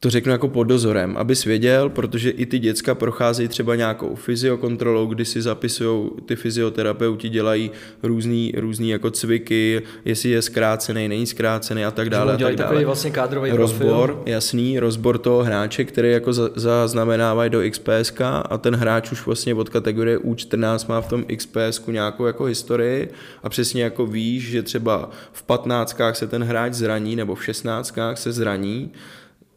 to řeknu jako pod dozorem, abys věděl, protože i ty děcka procházejí třeba nějakou fyziokontrolou, kdy si zapisujou, ty fyzioterapeuti dělají různý, různý jako cviky, jestli je zkrácený, není zkrácený a tak dále. Dělají takový vlastně kádrový rozbor, profil. Jasný, rozbor toho hráče, který jako zaznamenávají do X P S a ten hráč už vlastně od kategorie U čtrnáct má v tom X P S nějakou jako historii a přesně jako víš, že třeba v patnáctkách se ten hráč zraní nebo v šestnáctkách se zraní,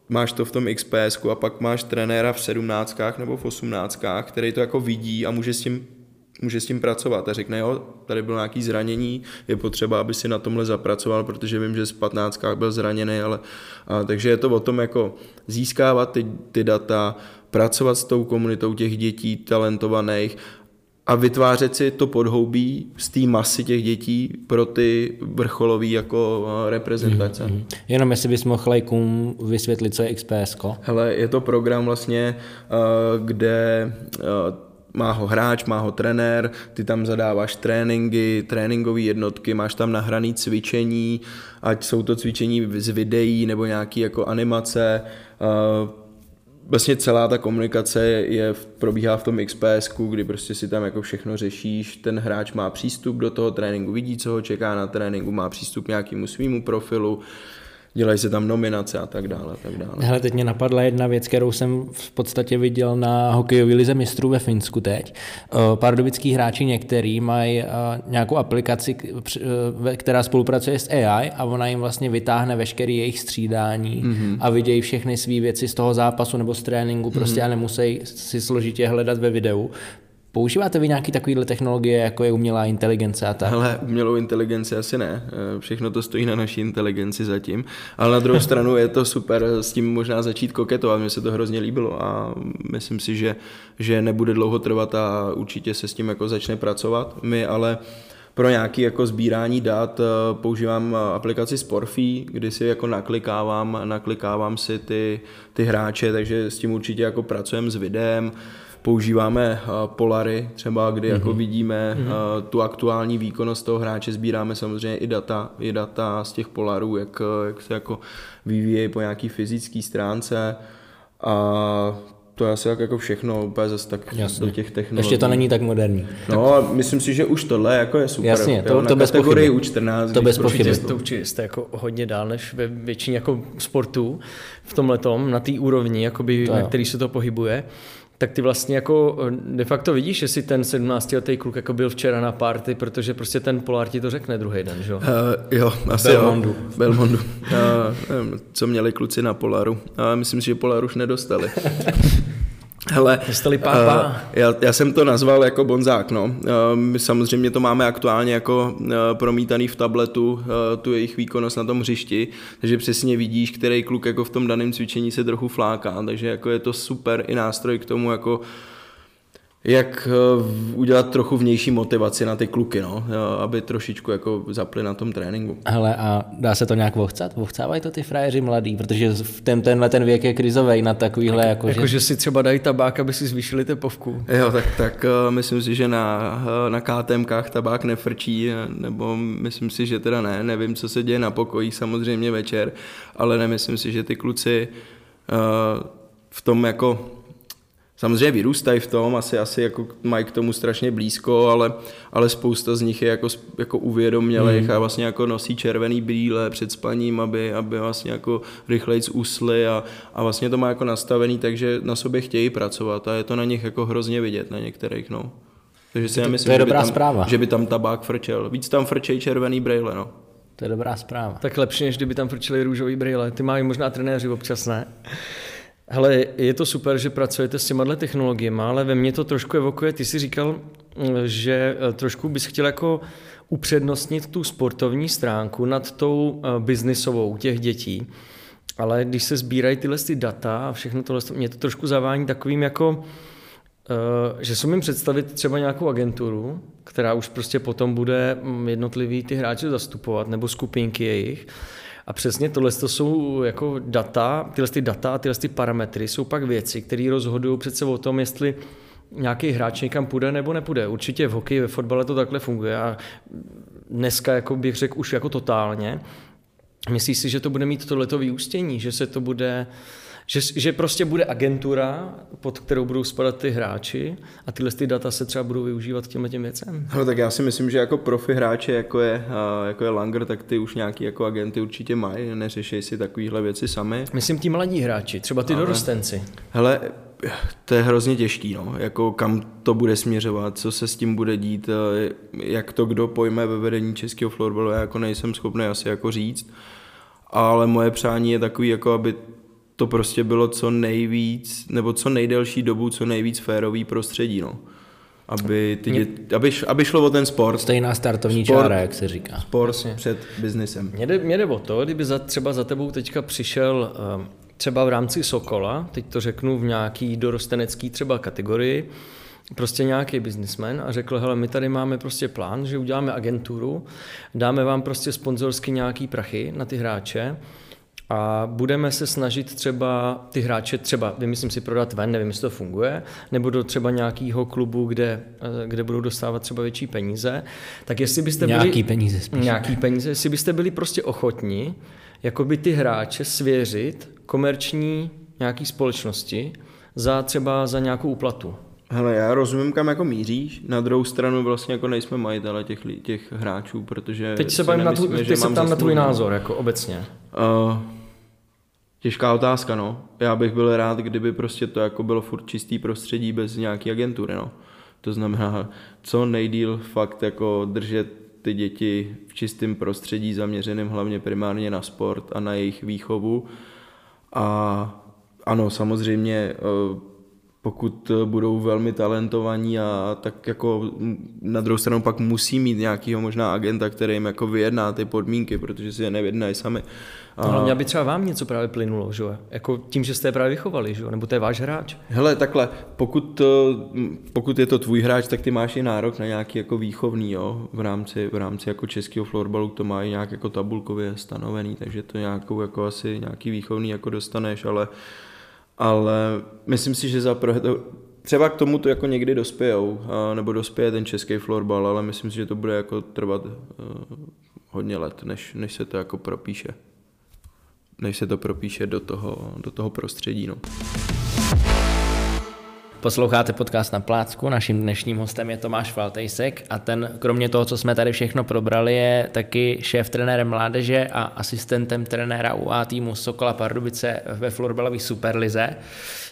máš to v tom X P S a pak máš trenéra v sedmnáctkách nebo v osmnáctkách, který to jako vidí a může s tím, může s tím pracovat a řekne, jo, tady bylo nějaké zranění, je potřeba, aby si na tomhle zapracoval, protože vím, že z patnáctkách byl zraněný, ale a, takže je to o tom jako získávat ty, ty data, pracovat s tou komunitou těch dětí talentovaných a vytvářet si to podhoubí z té masy těch dětí pro ty vrcholový jako reprezentace. Mm, mm. Jenom jestli bys mohl lajkům vysvětlit, co je X P S? Hele, je to program vlastně, kde má ho hráč, má ho trenér, ty tam zadáváš tréninky, tréninkové jednotky, máš tam nahrané cvičení, ať jsou to cvičení z videí nebo nějaké jako animace. Vlastně celá ta komunikace je, probíhá v tom X P S ku, kdy prostě si tam jako všechno řešíš, ten hráč má přístup do toho tréninku, vidí, co ho čeká na tréninku, má přístup k nějakému svýmu profilu, dělají se tam nominace a tak dále. Tak dále. Hele, teď mě napadla jedna věc, kterou jsem v podstatě viděl na hokejové lize mistrů ve Finsku teď. Pardubický hráči některý mají nějakou aplikaci, která spolupracuje s A I a ona jim vlastně vytáhne veškerý jejich střídání mm-hmm. a vidějí všechny svý věci z toho zápasu nebo z tréninku prostě mm-hmm. a nemusí si složitě hledat ve videu. Používáte vy nějaké takovéhle technologie, jako je umělá inteligence a tak? Hele, umělou inteligenci asi ne. Všechno to stojí na naší inteligenci zatím. Ale na druhou stranu je to super, s tím možná začít koketovat. Mně se to hrozně líbilo a myslím si, že, že nebude dlouho trvat a určitě se s tím jako začne pracovat. My ale pro nějaké jako sbírání dat používám aplikaci Sporfy, kdy si jako naklikávám, naklikávám si ty, ty hráče, takže s tím určitě jako pracujeme s videem. Používáme polary třeba, kdy mm-hmm. jako vidíme mm-hmm. tu aktuální výkonnost toho hráče, sbíráme samozřejmě i data, i data z těch polarů, jak, jak se jako vyvíjejí po nějaký fyzické stránce a to je asi jak jako všechno, úplně zase tak jasně. do těch technologií. Ještě to není tak moderní. No, tak. myslím si, že už tohle jako je super. Jasně, to, to bez pochyby. U čtrnáct, to bez pochyby. To určitě jste jako hodně dál než ve většině jako sportů v tomhletom, na té úrovni, jakoby, to na který se to pohybuje. Tak ty vlastně jako de facto vidíš, jestli ten sedmnáctiletý kluk jako byl včera na party, protože prostě ten Polar ti to řekne druhý den, že jo? Uh, jo, asi Belmondu. jo. Belmondu. Uh, co měli kluci na Polaru? Uh, myslím si, že Polar už nedostali. Hele, dostali pápa. Uh, já, já jsem to nazval jako bonzák, no. Uh, my samozřejmě to máme aktuálně jako uh, promítaný v tabletu, uh, tu jejich výkonnost na tom hřišti, takže přesně vidíš, který kluk jako v tom daném cvičení se trochu fláká, takže jako je to super i nástroj k tomu, jako jak udělat trochu vnější motivaci na ty kluky, no, aby trošičku jako zapli na tom tréninku. Hele, a dá se to nějak vohcat? Vohcávají to ty frajeři mladí, protože v ten, tenhle ten věk je krizovej na takovýhle... Jako, jako že... že si třeba dají tabák, aby si zvýšili tepovku. Jo, tak, tak myslím si, že na, na KTMkách tabák nefrčí, nebo myslím si, že teda ne, nevím, co se děje na pokojích samozřejmě večer, ale nemyslím si, že ty kluci v tom jako... Samozřejmě vyrůstají v tom, asi, asi jako mají k tomu strašně blízko, ale, ale spousta z nich je jako, jako uvědomělých hmm. a vlastně jako nosí červený brýle před spaním, aby, aby vlastně jako rychlejc usly a, a vlastně to má jako nastavený, takže na sobě chtějí pracovat a je to na nich jako hrozně vidět, na některých, no. Takže si to, nemyslím, to je dobrá že, by tam, zpráva. že by tam tabák frčel. Víc tam frčejí červený brýle, no. To je dobrá zpráva. Tak lepší, než kdyby tam frčeli růžový brýle. Ty mají možná trenéři občas, ne? Hele, je to super, že pracujete s těma technologiemi, ale ve mně to trošku evokuje. Ty jsi říkal, že trošku bys chtěl jako upřednostnit tu sportovní stránku nad tou biznisovou těch dětí, ale když se sbírají tyhle ty data a všechno tohle, mě to trošku zavání takovým jako, že si umím představit třeba nějakou agenturu, která už prostě potom bude jednotlivý ty hráče zastupovat nebo skupinky jejich. A přesně tohle to jsou jako data, tyhle ty data a tyhle ty parametry jsou pak věci, které rozhodují přece o tom, jestli nějaký hráč někam půjde nebo nepůjde. Určitě v hokeji, ve fotbale to takhle funguje a dneska jako bych řekl už jako totálně. Myslíš si, že to bude mít tohleto vyústění, že se to bude, že, že prostě bude agentura, pod kterou budou spadat ty hráči a tyhle ty data se třeba budou využívat k těmhle těm věcem? No tak já si myslím, že jako profi hráče, jako je, jako je Langer, tak ty už nějaký jako agenty určitě mají, neřešej si takovýhle věci sami. Myslím ti mladí hráči, třeba ty dorostenci. Hele, to je hrozně těžký, no. Jako kam to bude směřovat, co se s tím bude dít, jak to kdo pojme ve vedení českého florbalu, já jako nejsem schopný asi jako říct, ale moje přání je takový, jako aby to prostě bylo co nejvíc, nebo co nejdelší dobu, co nejvíc férový prostředí, no. Aby, ty dět, aby, aby šlo o ten sport. Stejná startovní sport, čára, jak se říká. Sport vlastně před biznesem. Mě jde, mě jde o to, kdyby za, třeba za tebou teďka přišel... Um, třeba v rámci Sokola, teď to řeknu v nějaký dorostenecký třeba kategorii, prostě nějaký biznismen a řekl, hele, my tady máme prostě plán, že uděláme agenturu, dáme vám prostě sponzorsky nějaký prachy na ty hráče a budeme se snažit třeba ty hráče třeba, vymyslím si, prodat ven, nevím, jestli to funguje, nebo do třeba nějakého klubu, kde, kde budou dostávat třeba větší peníze, tak jestli byste byli... Nějaký peníze spíš. Nějaký peníze, jestli byste byli prostě ochotní, jakoby ty hráče svěřit komerční nějaký společnosti za třeba za nějakou úplatu. Hele, já rozumím, kam jako míříš. Na druhou stranu vlastně jako nejsme majitele těch, těch hráčů, protože... Teď se bavím na tvůj, teď se ptám na tvůj názor, jako obecně. Uh, těžká otázka, no. Já bych byl rád, kdyby prostě to jako bylo furt čistý prostředí bez nějaký agentury, no. To znamená, co nejdýl fakt jako držet ty děti v čistém prostředí zaměřeném hlavně primárně na sport a na jejich výchovu. A ano, samozřejmě, pokud budou velmi talentovaní, a tak jako na druhou stranu pak musí mít nějakýho možná agenta, který jim jako vyjedná ty podmínky, protože si je nevyjednají sami. A... No, hlavně by třeba vám něco právě plynulo, že? Jako tím, že jste je právě vychovali, že? Nebo to je váš hráč. Hele, takhle, pokud, pokud je to tvůj hráč, tak ty máš i nárok na nějaký jako výchovný, jo? V rámci, v rámci jako českého florbalu to má i nějak jako tabulkově stanovený, takže to nějakou jako asi nějaký výchovný jako dostaneš, ale Ale myslím si, že za pro... třeba k tomu to jako někdy dospějou, nebo dospěje ten český florbal, ale myslím si, že to bude jako trvat hodně let, než, než se to jako propíše. Než se to propíše do toho, do toho prostředí. No. Posloucháte podcast Na plácku, naším dnešním hostem je Tomáš Faltejsek a ten, kromě toho, co jsme tady všechno probrali, je taky šéftrenérem mládeže a asistentem trenéra U A týmu Sokola Pardubice ve florbalové superlize.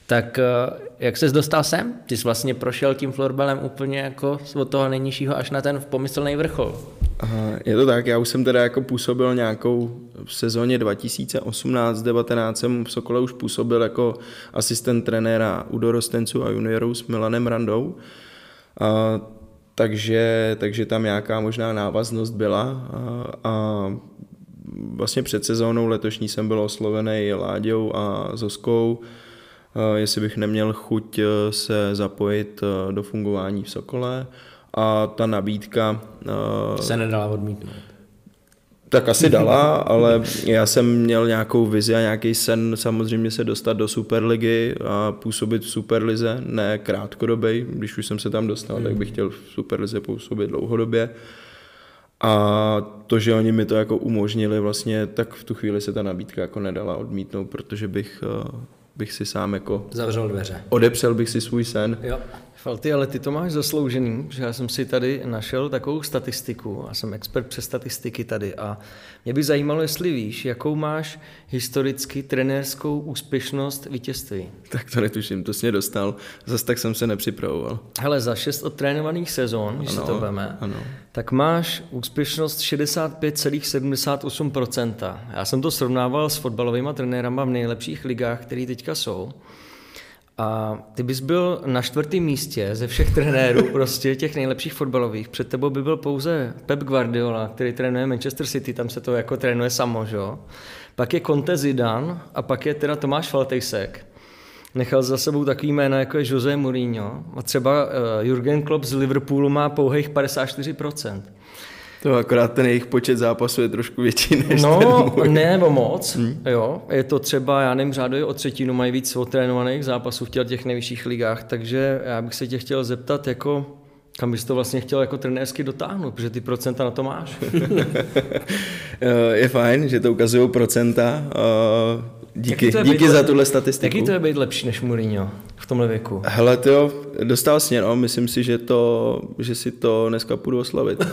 Tak jak ses dostal sem? Ty jsi vlastně prošel tím florbalem úplně jako od toho nejnižšího až na ten pomyslný vrchol. Je to tak, já už jsem teda jako působil nějakou v sezóně dva tisíce osmnáct devatenáct jsem v Sokole už působil jako asistent trenéra u dorostenců a juniorů s Milanem Randou. A, takže, takže tam nějaká možná návaznost byla a, a vlastně před sezónou letošní jsem byl oslovený Láďou a Zoskou, jestli bych neměl chuť se zapojit do fungování v Sokole. A ta nabídka se nedala odmítnout. Tak asi dala, ale já jsem měl nějakou vizi a nějaký sen samozřejmě se dostat do Superligy a působit v Superlize, ne krátkodobě, když už jsem se tam dostal, mm. tak bych chtěl v Superlize působit dlouhodobě. A to, že oni mi to jako umožnili vlastně, tak v tu chvíli se ta nabídka jako nedala odmítnout, protože bych bych si sám jako zavřel dveře. Odepřel bych si svůj sen. Jo. Falty, ale ty to máš zasloužený, že já jsem si tady našel takovou statistiku a jsem expert přes statistiky tady a mě by zajímalo, jestli víš, jakou máš historicky trenérskou úspěšnost vítězství. Tak to netuším, to jsi mě dostal, zase tak jsem se nepřipravoval. Hele, za šest odtrénovaných sezon, když ano, se to veme, ano. tak máš úspěšnost šedesát pět celá sedmdesát osm procent. Já jsem to srovnával s fotbalovými trenérama v nejlepších ligách, které teďka jsou. A ty bys byl na čtvrtém místě ze všech trenérů, prostě těch nejlepších fotbalových. Před tebou by byl pouze Pep Guardiola, který trénuje Manchester City, tam se to jako trénuje samo, jo? Pak je Conte Zidane a pak je teda Tomáš Faltejsek. Nechal za sebou takový jména, jako je José Mourinho. A třeba Jurgen Klopp z Liverpoolu má pouhých padesát čtyři procent. To akorát ten jejich počet zápasů je trošku větší než no, ten můj. No, ne nebo moc, hmm. jo. Je to třeba, já nevím, řádově o třetinu mají víc otrénovaných zápasů v těch nejvyšších ligách, takže já bych se tě chtěl zeptat, jako, kam bys to vlastně chtěl jako trenérsky dotáhnout, protože ty procenta na to máš. Je fajn, že to ukazují procenta. Díky, díky být, za tuhle statistiku. Jaký to je být lepší než Mourinho v tomhle věku? Hele, tyjo, dostal sně, no, myslím si, že, to, že si to dneska půjdu oslavit.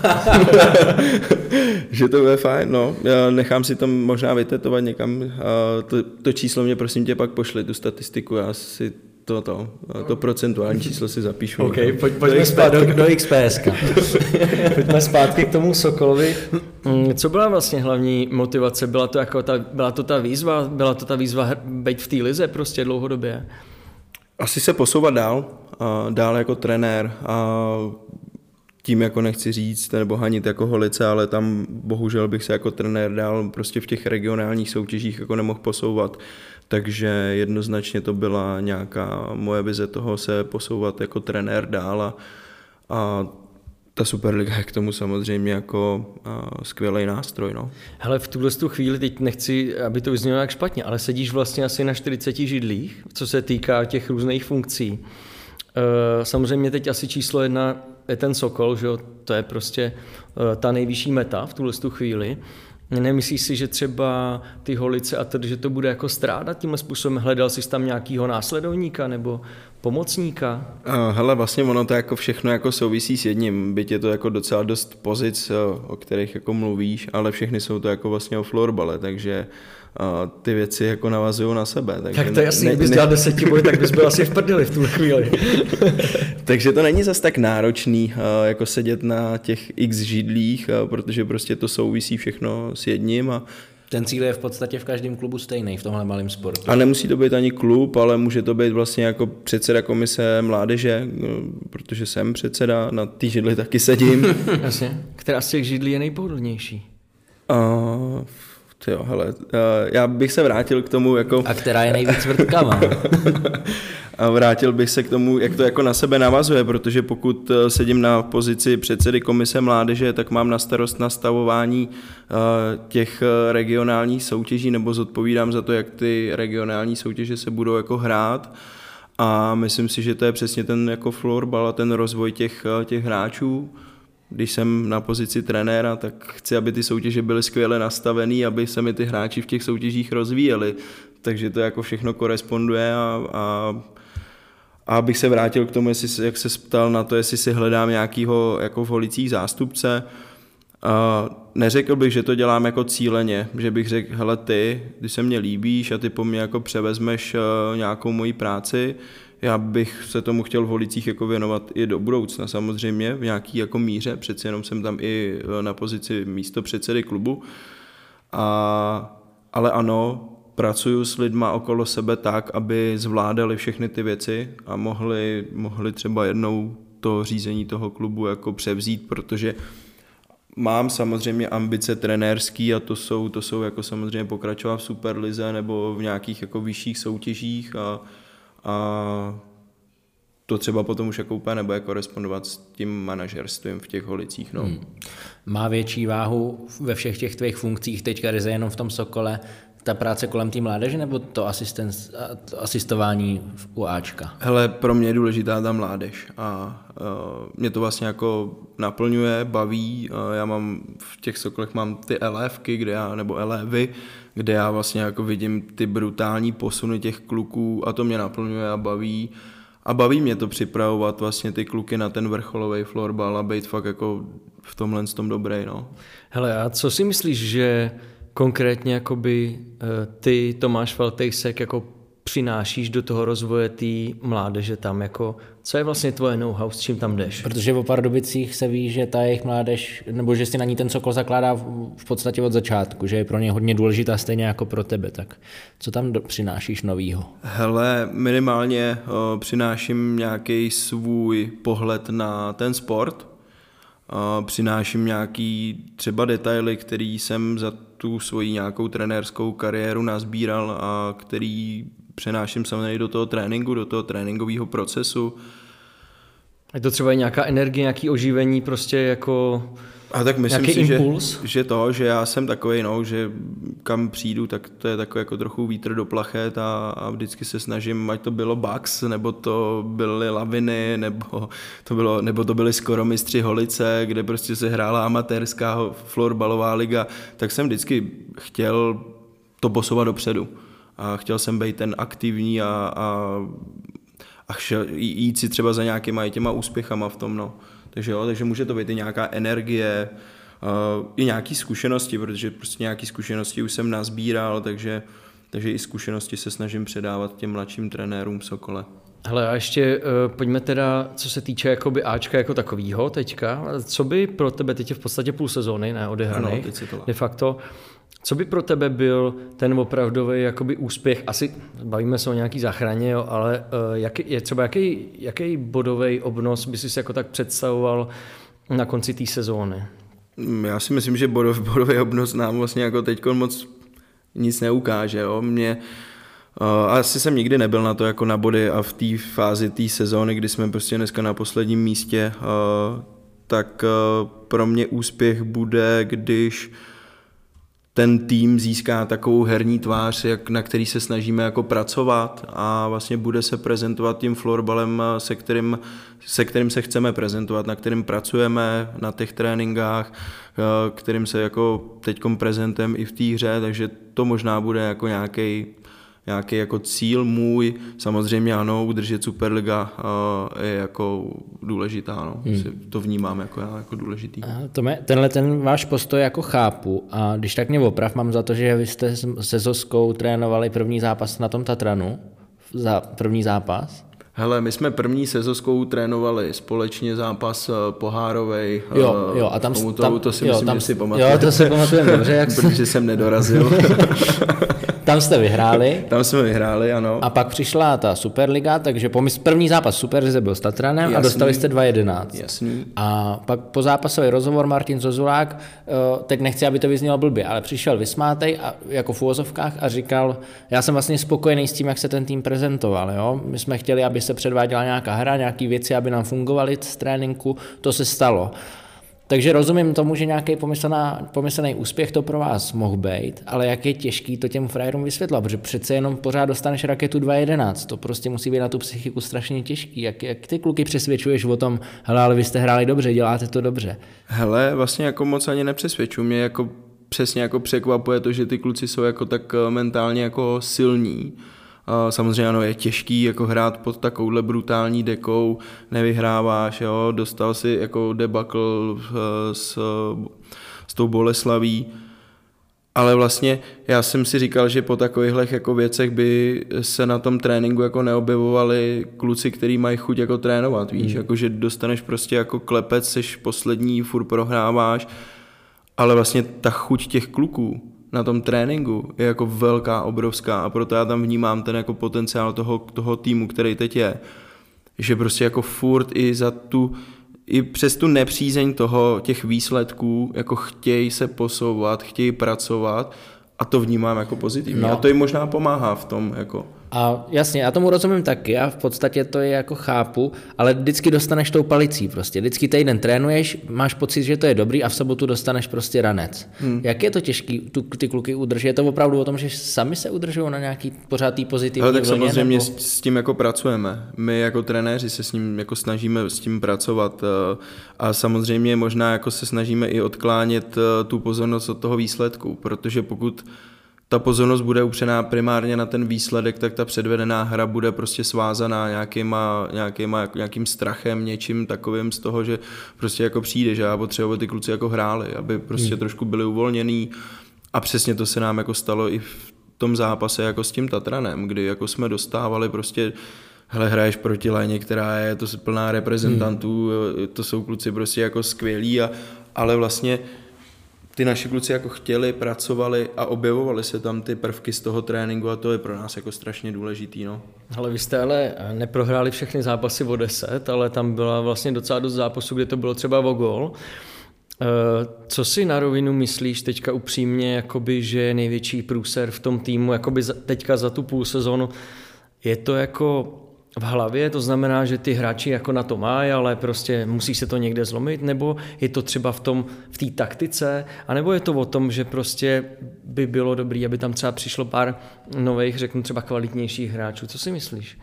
Že to bude fajn, no. Já nechám si to možná vytetovat někam. To, to číslo mě, prosím tě, pak pošli, tu statistiku, já si to, to, to procentuální číslo si zapíšu. OK, no. pojď, pojďme zpátky do X P S. Pojďme zpátky k tomu Sokolovi. Co byla vlastně hlavní motivace? Byla to, jako ta, byla to ta výzva? Byla to ta výzva být v té lize prostě dlouhodobě? Asi se posouvat dál, dál jako trenér a tím jako nechci říct nebo hanit jako Holice, ale tam bohužel bych se jako trenér dál prostě v těch regionálních soutěžích jako nemohl posouvat. Takže jednoznačně to byla nějaká moje vize toho se posouvat jako trenér dál a, a ta Superliga je k tomu samozřejmě jako skvělý nástroj. No. Hele, v tuhle chvíli, teď nechci, aby to vyznělo nějak špatně, ale sedíš vlastně asi na čtyřiceti židlích, co se týká těch různých funkcí. E, samozřejmě teď asi číslo jedna je ten Sokol, že jo? To je prostě e, ta nejvyšší meta v tuhle chvíli. Nemyslíš si, že třeba ty Holice a tedy, že to bude jako strádat tímhle způsobem? Hledal jsi tam nějakýho následovníka nebo pomocníka? Hele, vlastně ono to jako všechno jako souvisí s jedním, byť je to jako docela dost pozic, o kterých jako mluvíš, ale všechny jsou to jako vlastně o florbale, takže ty věci jako navazují na sebe. Takže tak to je jasný, ne, kdybys dělal deseti boj, tak bys byl asi v prdeli v tuhle chvíli. Takže to není zas tak náročný, jako sedět na těch x židlích, protože prostě to souvisí všechno s jedním a ten cíl je v podstatě v každém klubu stejný v tomhle malém sportu. A nemusí to být ani klub, ale může to být vlastně jako předseda komise mládeže, protože jsem předseda, na ty židli taky sedím. Jasně. Která z těch židlí je nejpohodlnější? Uh, tyjo, hele, uh, já bych se vrátil k tomu jako... A která je nejvíc vrtkavá. A vrátil bych se k tomu, jak to jako na sebe navazuje, protože pokud sedím na pozici předsedy komise mládeže, tak mám na starost nastavování těch regionálních soutěží, nebo zodpovídám za to, jak ty regionální soutěže se budou jako hrát. A myslím si, že to je přesně ten jako florbal a ten rozvoj těch, těch hráčů. Když jsem na pozici trenéra, tak chci, aby ty soutěže byly skvěle nastavený, aby se mi ty hráči v těch soutěžích rozvíjeli. Takže to jako všechno koresponduje a, a A abych se vrátil k tomu, jestli, jak se ptal na to, jestli si hledám nějakého jako v Holicích zástupce. Uh, neřekl bych, že to dělám jako cíleně, že bych řekl, hele ty, ty se mě líbíš a ty po mně jako převezmeš uh, nějakou moji práci. Já bych se tomu chtěl v Holicích jako věnovat i do budoucna samozřejmě, v nějaký jako míře, přeci jenom jsem tam i na pozici místopředsedy klubu. A, ale ano, pracuju s lidma okolo sebe tak, aby zvládali všechny ty věci a mohli, mohli třeba jednou to řízení toho klubu jako převzít, protože mám samozřejmě ambice trenérský a to jsou, to jsou jako samozřejmě pokračovat v Superlize nebo v nějakých jako vyšších soutěžích a, a to třeba potom už jako úplně nebude korespondovat s tím manažerstvím v těch Holicích. No. Hmm. Má větší váhu ve všech těch tvých funkcích teďka ryze jenom v tom Sokole ta práce kolem té mládeže nebo to, asisten, to asistování u Ačka? Hele, pro mě je důležitá ta mládež a, a mě to vlastně jako naplňuje, baví. A já mám v těch Sokolech mám ty elévky, kde já, nebo elévy, kde já vlastně jako vidím ty brutální posuny těch kluků a to mě naplňuje a baví. A baví mě to připravovat vlastně ty kluky na ten vrcholový florbal a být fakt jako v tomhle s tom dobrý. No. Hele, a co si myslíš, že konkrétně jakoby ty, Tomáš Faltejsek, jako přinášíš do toho rozvoje té mládeže tam, jako co je vlastně tvoje know-how, s čím tam jdeš? Protože v Pardubicích se ví, že ta jejich mládež, nebo že si na ní ten Sokol zakládá v podstatě od začátku, že je pro ně hodně důležitá stejně jako pro tebe, tak co tam do, přinášíš novýho? Hele, minimálně o, přináším nějaký svůj pohled na ten sport, o, přináším nějaký třeba detaily, který jsem za tu svoji nějakou trenérskou kariéru nazbíral a který přenáším samozřejmě do toho tréninku, do toho tréninkového procesu. Je to třeba nějaká energie, nějaký oživení, prostě jako a tak myslím si, že, že to, že já jsem takovej, no, že kam přijdu, tak to je takový jako trochu vítr do plachet a, a vždycky se snažím, ať to bylo Bucks, nebo to byly Laviny, nebo to, bylo, nebo to byly Skoro mistři Holice, kde prostě se hrála amatérská florbalová liga, tak jsem vždycky chtěl to posouvat dopředu. A chtěl jsem být ten aktivní a, a, a šel, jít si třeba za nějakýma i těma úspěchama v tom, no. Takže jo, takže může to být i nějaká energie, uh, i nějaký zkušenosti, protože prostě nějaký zkušenosti už jsem nazbíral, takže, takže i zkušenosti se snažím předávat těm mladším trenérům v Sokole. Hele, a ještě uh, pojďme teda, co se týče jakoby Ačka jako takovýho teďka, co by pro tebe, teď je v podstatě půl sezóny neodehranej, no, de facto, co by pro tebe byl ten opravdový jakoby úspěch? Asi bavíme se o nějaký záchraně, jo, ale jaký, je třeba jaký, jaký bodový obnos by si jako tak představoval na konci té sezóny? Já si myslím, že bodov, bodový obnos nám vlastně jako teď moc nic neukáže. Jo. Mě, uh, asi jsem nikdy nebyl na to jako na body a v té fázi té sezóny, kdy jsme prostě dneska na posledním místě, uh, tak uh, pro mě úspěch bude, když ten tým získá takovou herní tvář, jak, na který se snažíme jako pracovat a vlastně bude se prezentovat tím florbalem, se kterým, se kterým se chceme prezentovat, na kterým pracujeme na těch tréninkách, kterým se jako teďkom prezentujeme i v té hře, takže to možná bude jako nějaký, nějaký jako cíl můj. Samozřejmě ano, udržet Superliga je jako důležitá, no. Hmm. To vnímám jako, jako důležitý. To mě, tenhle ten váš postoj jako chápu a když tak mě oprav, mám za to, že vy jste se Zoskou trénovali první zápas na tom Tatranu, za první zápas. Hele, my jsme první se Zoskou trénovali společně zápas pohárovej. Jo, jo, a tam, tomu, tam, to, to si jo, myslím, tam, že si pamatujeme. Jo, to si pamatujeme dobře, jak protože jsem nedorazil. Tam jste vyhráli. Tam jsme vyhráli, ano. A pak přišla ta Superliga, takže první zápas Superlize byl s Tatranem. Jasný. A dostali jste dva jedenáct. Jasný. A pak po zápasový rozhovor Martin Zozulák, teď nechci, aby to vyznělo blbě, ale přišel vysmátej a, jako v úvozovkách a říkal, já jsem vlastně spokojený s tím, jak se ten tým prezentoval. Jo? My jsme chtěli, aby se předváděla nějaká hra, nějaké věci, aby nám fungovaly z tréninku, to se stalo. Takže rozumím tomu, že nějaký pomyslený úspěch to pro vás mohl být, ale jak je těžký to těm frajerům vysvětlovat, protože přece jenom pořád dostaneš raketu dva jedenáct, to prostě musí být na tu psychiku strašně těžký. Jak, jak ty kluky přesvědčuješ o tom, hele, ale vy jste hráli dobře, děláte to dobře? Hele, vlastně jako moc ani nepřesvědčuji, mě jako přesně jako překvapuje to, že ty kluci jsou jako tak mentálně jako silní Samozřejmě ano, je těžký jako hrát pod takovouhle brutální dekou, nevyhráváš, jo, dostal si jako debakl s, s tou Boleslaví, ale vlastně já jsem si říkal, že po takovýchhlech jako věcech by se na tom tréninku jako neobjevovali kluci, kteří mají chuť jako trénovat, víš, mm. jako že dostaneš prostě jako klepec, seš poslední, furt prohráváš, ale vlastně ta chuť těch kluků na tom tréninku je jako velká, obrovská, a proto já tam vnímám ten jako potenciál toho, toho týmu, který teď je, že prostě jako furt i za tu, i přes tu nepřízeň toho, těch výsledků, jako chtějí se posouvat, chtějí pracovat, a to vnímám jako pozitivně. No. A to jim možná pomáhá v tom. Jako. A jasně, já tomu rozumím taky, já v podstatě to je jako chápu, ale vždycky dostaneš tou palicí prostě. Vždycky týden trénuješ, máš pocit, že to je dobrý, a v sobotu dostaneš prostě ranec. Hmm. Jak je to těžký tu, ty kluky udržet? Je to opravdu o tom, že sami se udržují na nějaký pořádný pozitivní vlně? Ale tak vlně, samozřejmě nebo... s tím jako pracujeme. My jako trenéři se s ním jako snažíme s tím pracovat a samozřejmě možná jako se snažíme i odklánět tu pozornost od toho výsledku, protože pokud ta pozornost bude upřená primárně na ten výsledek, tak ta předvedená hra bude prostě svázaná nějakýma, nějakýma, nějakým strachem, něčím takovým z toho, že prostě jako přijde, že já potřebuji, aby ty kluci jako hráli, aby prostě hmm. trošku byli uvolněný, a přesně to se nám jako stalo i v tom zápase jako s tím Tatranem, kdy jako jsme dostávali prostě, hele, hraješ proti Léně, která je to plná reprezentantů, hmm. to jsou kluci prostě jako skvělí, a, ale vlastně ty naši kluci jako chtěli, pracovali a objevovali se tam ty prvky z toho tréninku, a to je pro nás jako strašně důležitý. No. Hele, vy jste ale neprohráli všechny zápasy o deset, ale tam byla vlastně docela dost zápasů, kde to bylo třeba o gól. Co si na rovinu myslíš teďka upřímně, jakoby, že je největší průser v tom týmu, jakoby teďka za tu půl sezonu? Je to jako... v hlavě, to znamená, že ty hráči jako na to mají, ale prostě musí se to někde zlomit, nebo je to třeba v tom, v té taktice, anebo je to o tom, že prostě by bylo dobré, aby tam třeba přišlo pár nových, řeknu třeba kvalitnějších hráčů. Co si myslíš?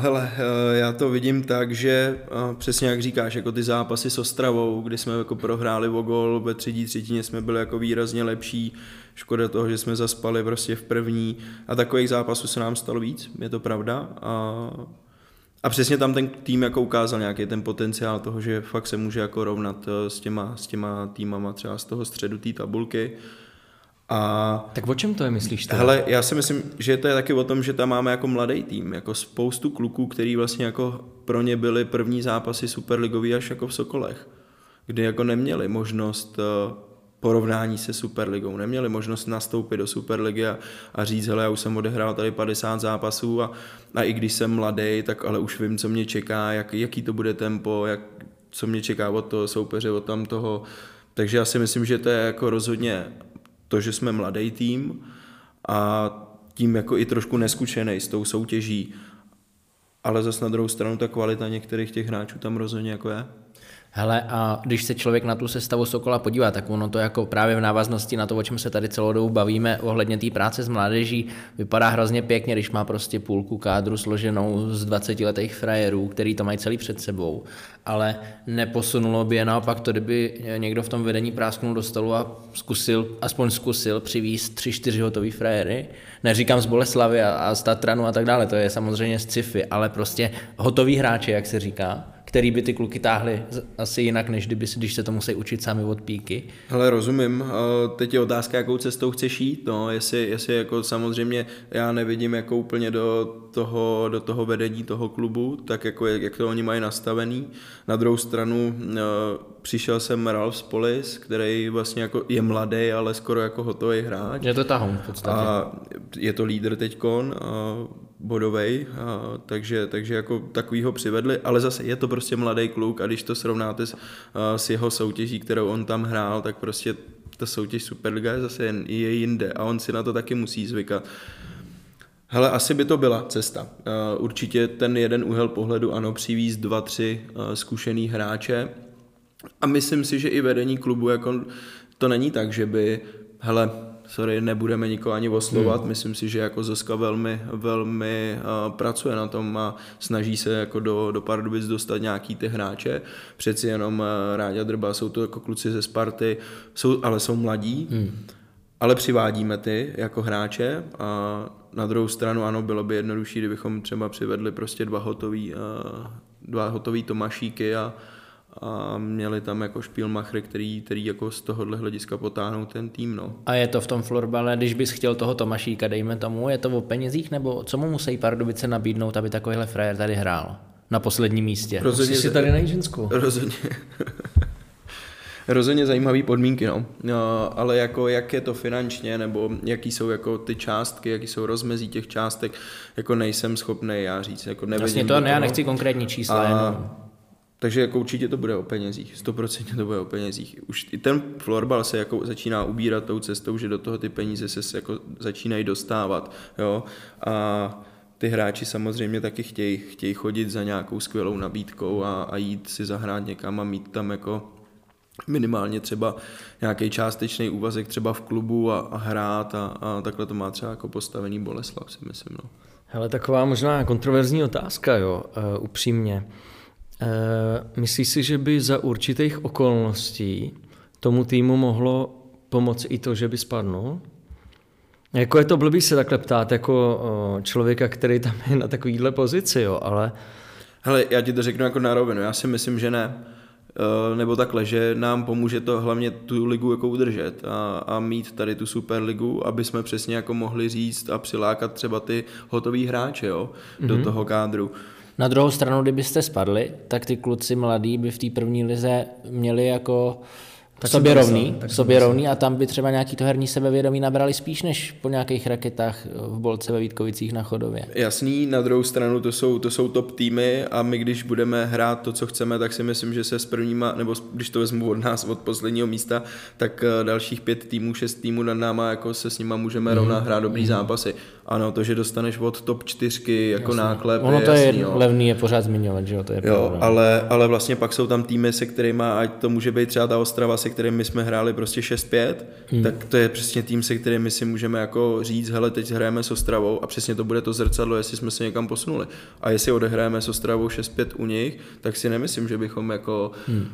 Hele, já to vidím tak, že přesně jak říkáš, jako ty zápasy s Ostravou, kdy jsme jako prohráli o gól, ve třetí třetině jsme byli jako výrazně lepší, škoda toho, že jsme zaspali prostě v první, a takových zápasů se nám stalo víc, je to pravda, a, a přesně tam ten tým jako ukázal nějaký ten potenciál toho, že fakt se může jako rovnat s těma, s těma týmama třeba z toho středu té tabulky. A tak o čem to je, myslíš? To? Hele, já si myslím, že to je taky o tom, že tam máme jako mladý tým, jako spoustu kluků, který vlastně jako pro ně byly první zápasy superligový až jako v Sokolech, kdy jako neměli možnost porovnání se superligou, neměli možnost nastoupit do superligy a, a říct, hele, já už jsem odehrál tady padesát zápasů a, a i když jsem mladý, tak ale už vím, co mě čeká, jak, jaký to bude tempo, jak, co mě čeká od toho soupeře, od tam toho. Takže já si myslím, že to je jako rozhodně to, že jsme mladý tým a tím jako i trošku neskušený s tou soutěží, ale zase na druhou stranu ta kvalita některých těch hráčů tam rozhodně jako je. Hele, a když se člověk na tu sestavu Sokola podívá, tak ono to jako právě v návaznosti na to, o čem se tady celou dobu bavíme, ohledně té práce s mládeží, vypadá hrozně pěkně, když má prostě půlku kádru složenou z dvacetiletých frajerů, který to mají celý před sebou, ale neposunulo by je naopak to, kdyby někdo v tom vedení prásknul do stolu a zkusil, aspoň zkusil přivést tři, čtyři hotový frajery. Neříkám z Boleslavy a, a z Tatranu a tak dále, to je samozřejmě sci-fi, ale prostě hotový hráči, jak se říká, který by ty kluky táhly asi jinak, než kdyby, když se to musí učit sami od píky. Hele, rozumím. Teď je otázka, jakou cestou chceš jít. No, jestli, jestli jako samozřejmě já nevidím jako úplně do toho, do toho vedení toho klubu, tak jako jak to oni mají nastavený. Na druhou stranu přišel jsem Ralf Spolis, který vlastně jako je mladý, ale skoro jako hotový hráč. Je to tahoun v podstatě. A je to lídr teďkon, bodovej, a, takže, takže jako takovýho přivedli, ale zase je to prostě mladý kluk, a když to srovnáte s, a, s jeho soutěží, kterou on tam hrál, tak prostě ta soutěž Superliga je zase jen, je jinde a on si na to taky musí zvykat. Hele, asi by to byla cesta. A, určitě ten jeden úhel pohledu, ano, přivízt dva, tři a, zkušený hráče, a myslím si, že i vedení klubu, jako to není tak, že by, hele, sorry, nebudeme nikoho ani oslovat, hmm. myslím si, že jako Zoska velmi, velmi uh, pracuje na tom a snaží se jako do, do Pardubic dostat nějaký ty hráče, přeci jenom uh, Ráďa Drba, jsou to jako kluci ze Sparty, jsou, ale jsou mladí, hmm. ale přivádíme ty jako hráče a na druhou stranu ano, bylo by jednodušší, kdybychom třeba přivedli prostě dva hotový, dva hotový Tomašíky a, a měli tam jako špílmachry, který, který jako z tohohle hlediska potáhnou ten tým. No. A je to v tom florbale, když bys chtěl toho Tomašíka, dejme tomu, je to o penězích, nebo co mu musí Pardubice nabídnout, aby takovýhle frajer tady hrál na posledním místě? Rozhodně, musíš si tady najít ženskou. Rozhodně. Rozhodně zajímavé podmínky, no. no. Ale jako jak je to finančně, nebo jaký jsou jako ty částky, jaký jsou rozmezí těch částek, jako nejsem schopný já říct. Jako vlastně to, ne, já nechci konkrétní čísla. A, takže jako určitě to bude o penězích, sto procent to bude o penězích. Už i ten florbal se jako začíná ubírat tou cestou, že do toho ty peníze se jako začínají dostávat, jo. A ty hráči samozřejmě taky chtějí, chtějí chodit za nějakou skvělou nabídkou a, a jít si zahrát někam a mít tam jako minimálně třeba nějaký částečný úvazek třeba v klubu a, a hrát a, a takhle to má třeba jako postavený Boleslav, si myslím. No. Hele, taková možná kontroverzní otázka, jo, uh, upřímně. Uh, myslíš si, že by za určitých okolností tomu týmu mohlo pomoct i to, že by spadnul? Jako je to blbý se takhle ptát jako uh, člověka, který tam je na takovýhle pozici, jo, ale... Hele, já ti to řeknu jako na rovinu, já si myslím, že ne. Nebo takhle, že nám pomůže to hlavně tu ligu jako udržet a, a mít tady tu superligu, aby jsme přesně jako mohli říct a přilákat třeba ty hotový hráče, jo, mm-hmm. do toho kádru. Na druhou stranu, kdybyste spadli, tak ty kluci mladí by v té první lize měli jako tak sobě rovný, sobě rovný a tam by třeba nějaký to herní sebevědomí nabrali spíš než po nějakých raketách v Bolce ve Vítkovicích na Chodově. Jasný, na druhou stranu to jsou, to jsou top týmy a my když budeme hrát to, co chceme, tak si myslím, že se s prvníma, nebo když to vezmu od nás od posledního místa, tak dalších pět týmů, šest týmů nad náma, jako se s nima můžeme mm. rovná hrát dobrý mm. zápasy. Ano, to, že dostaneš od top čtyřky jako jasný. Náklep, ono je to jasný, je jo. Levný je pořád zmiňovat, že jo, to je jo, ale, ale vlastně pak jsou tam týmy, se kterými, ať to může být třeba ta Ostrava, se kterými jsme hráli prostě šest pět, hmm. tak to je přesně tým, se kterými si můžeme jako říct, hele, teď hrajeme s Ostravou a přesně to bude to zrcadlo, jestli jsme se někam posunuli. A jestli odehráme s Ostravou šest pět u nich, tak si nemyslím, že bychom jako hmm.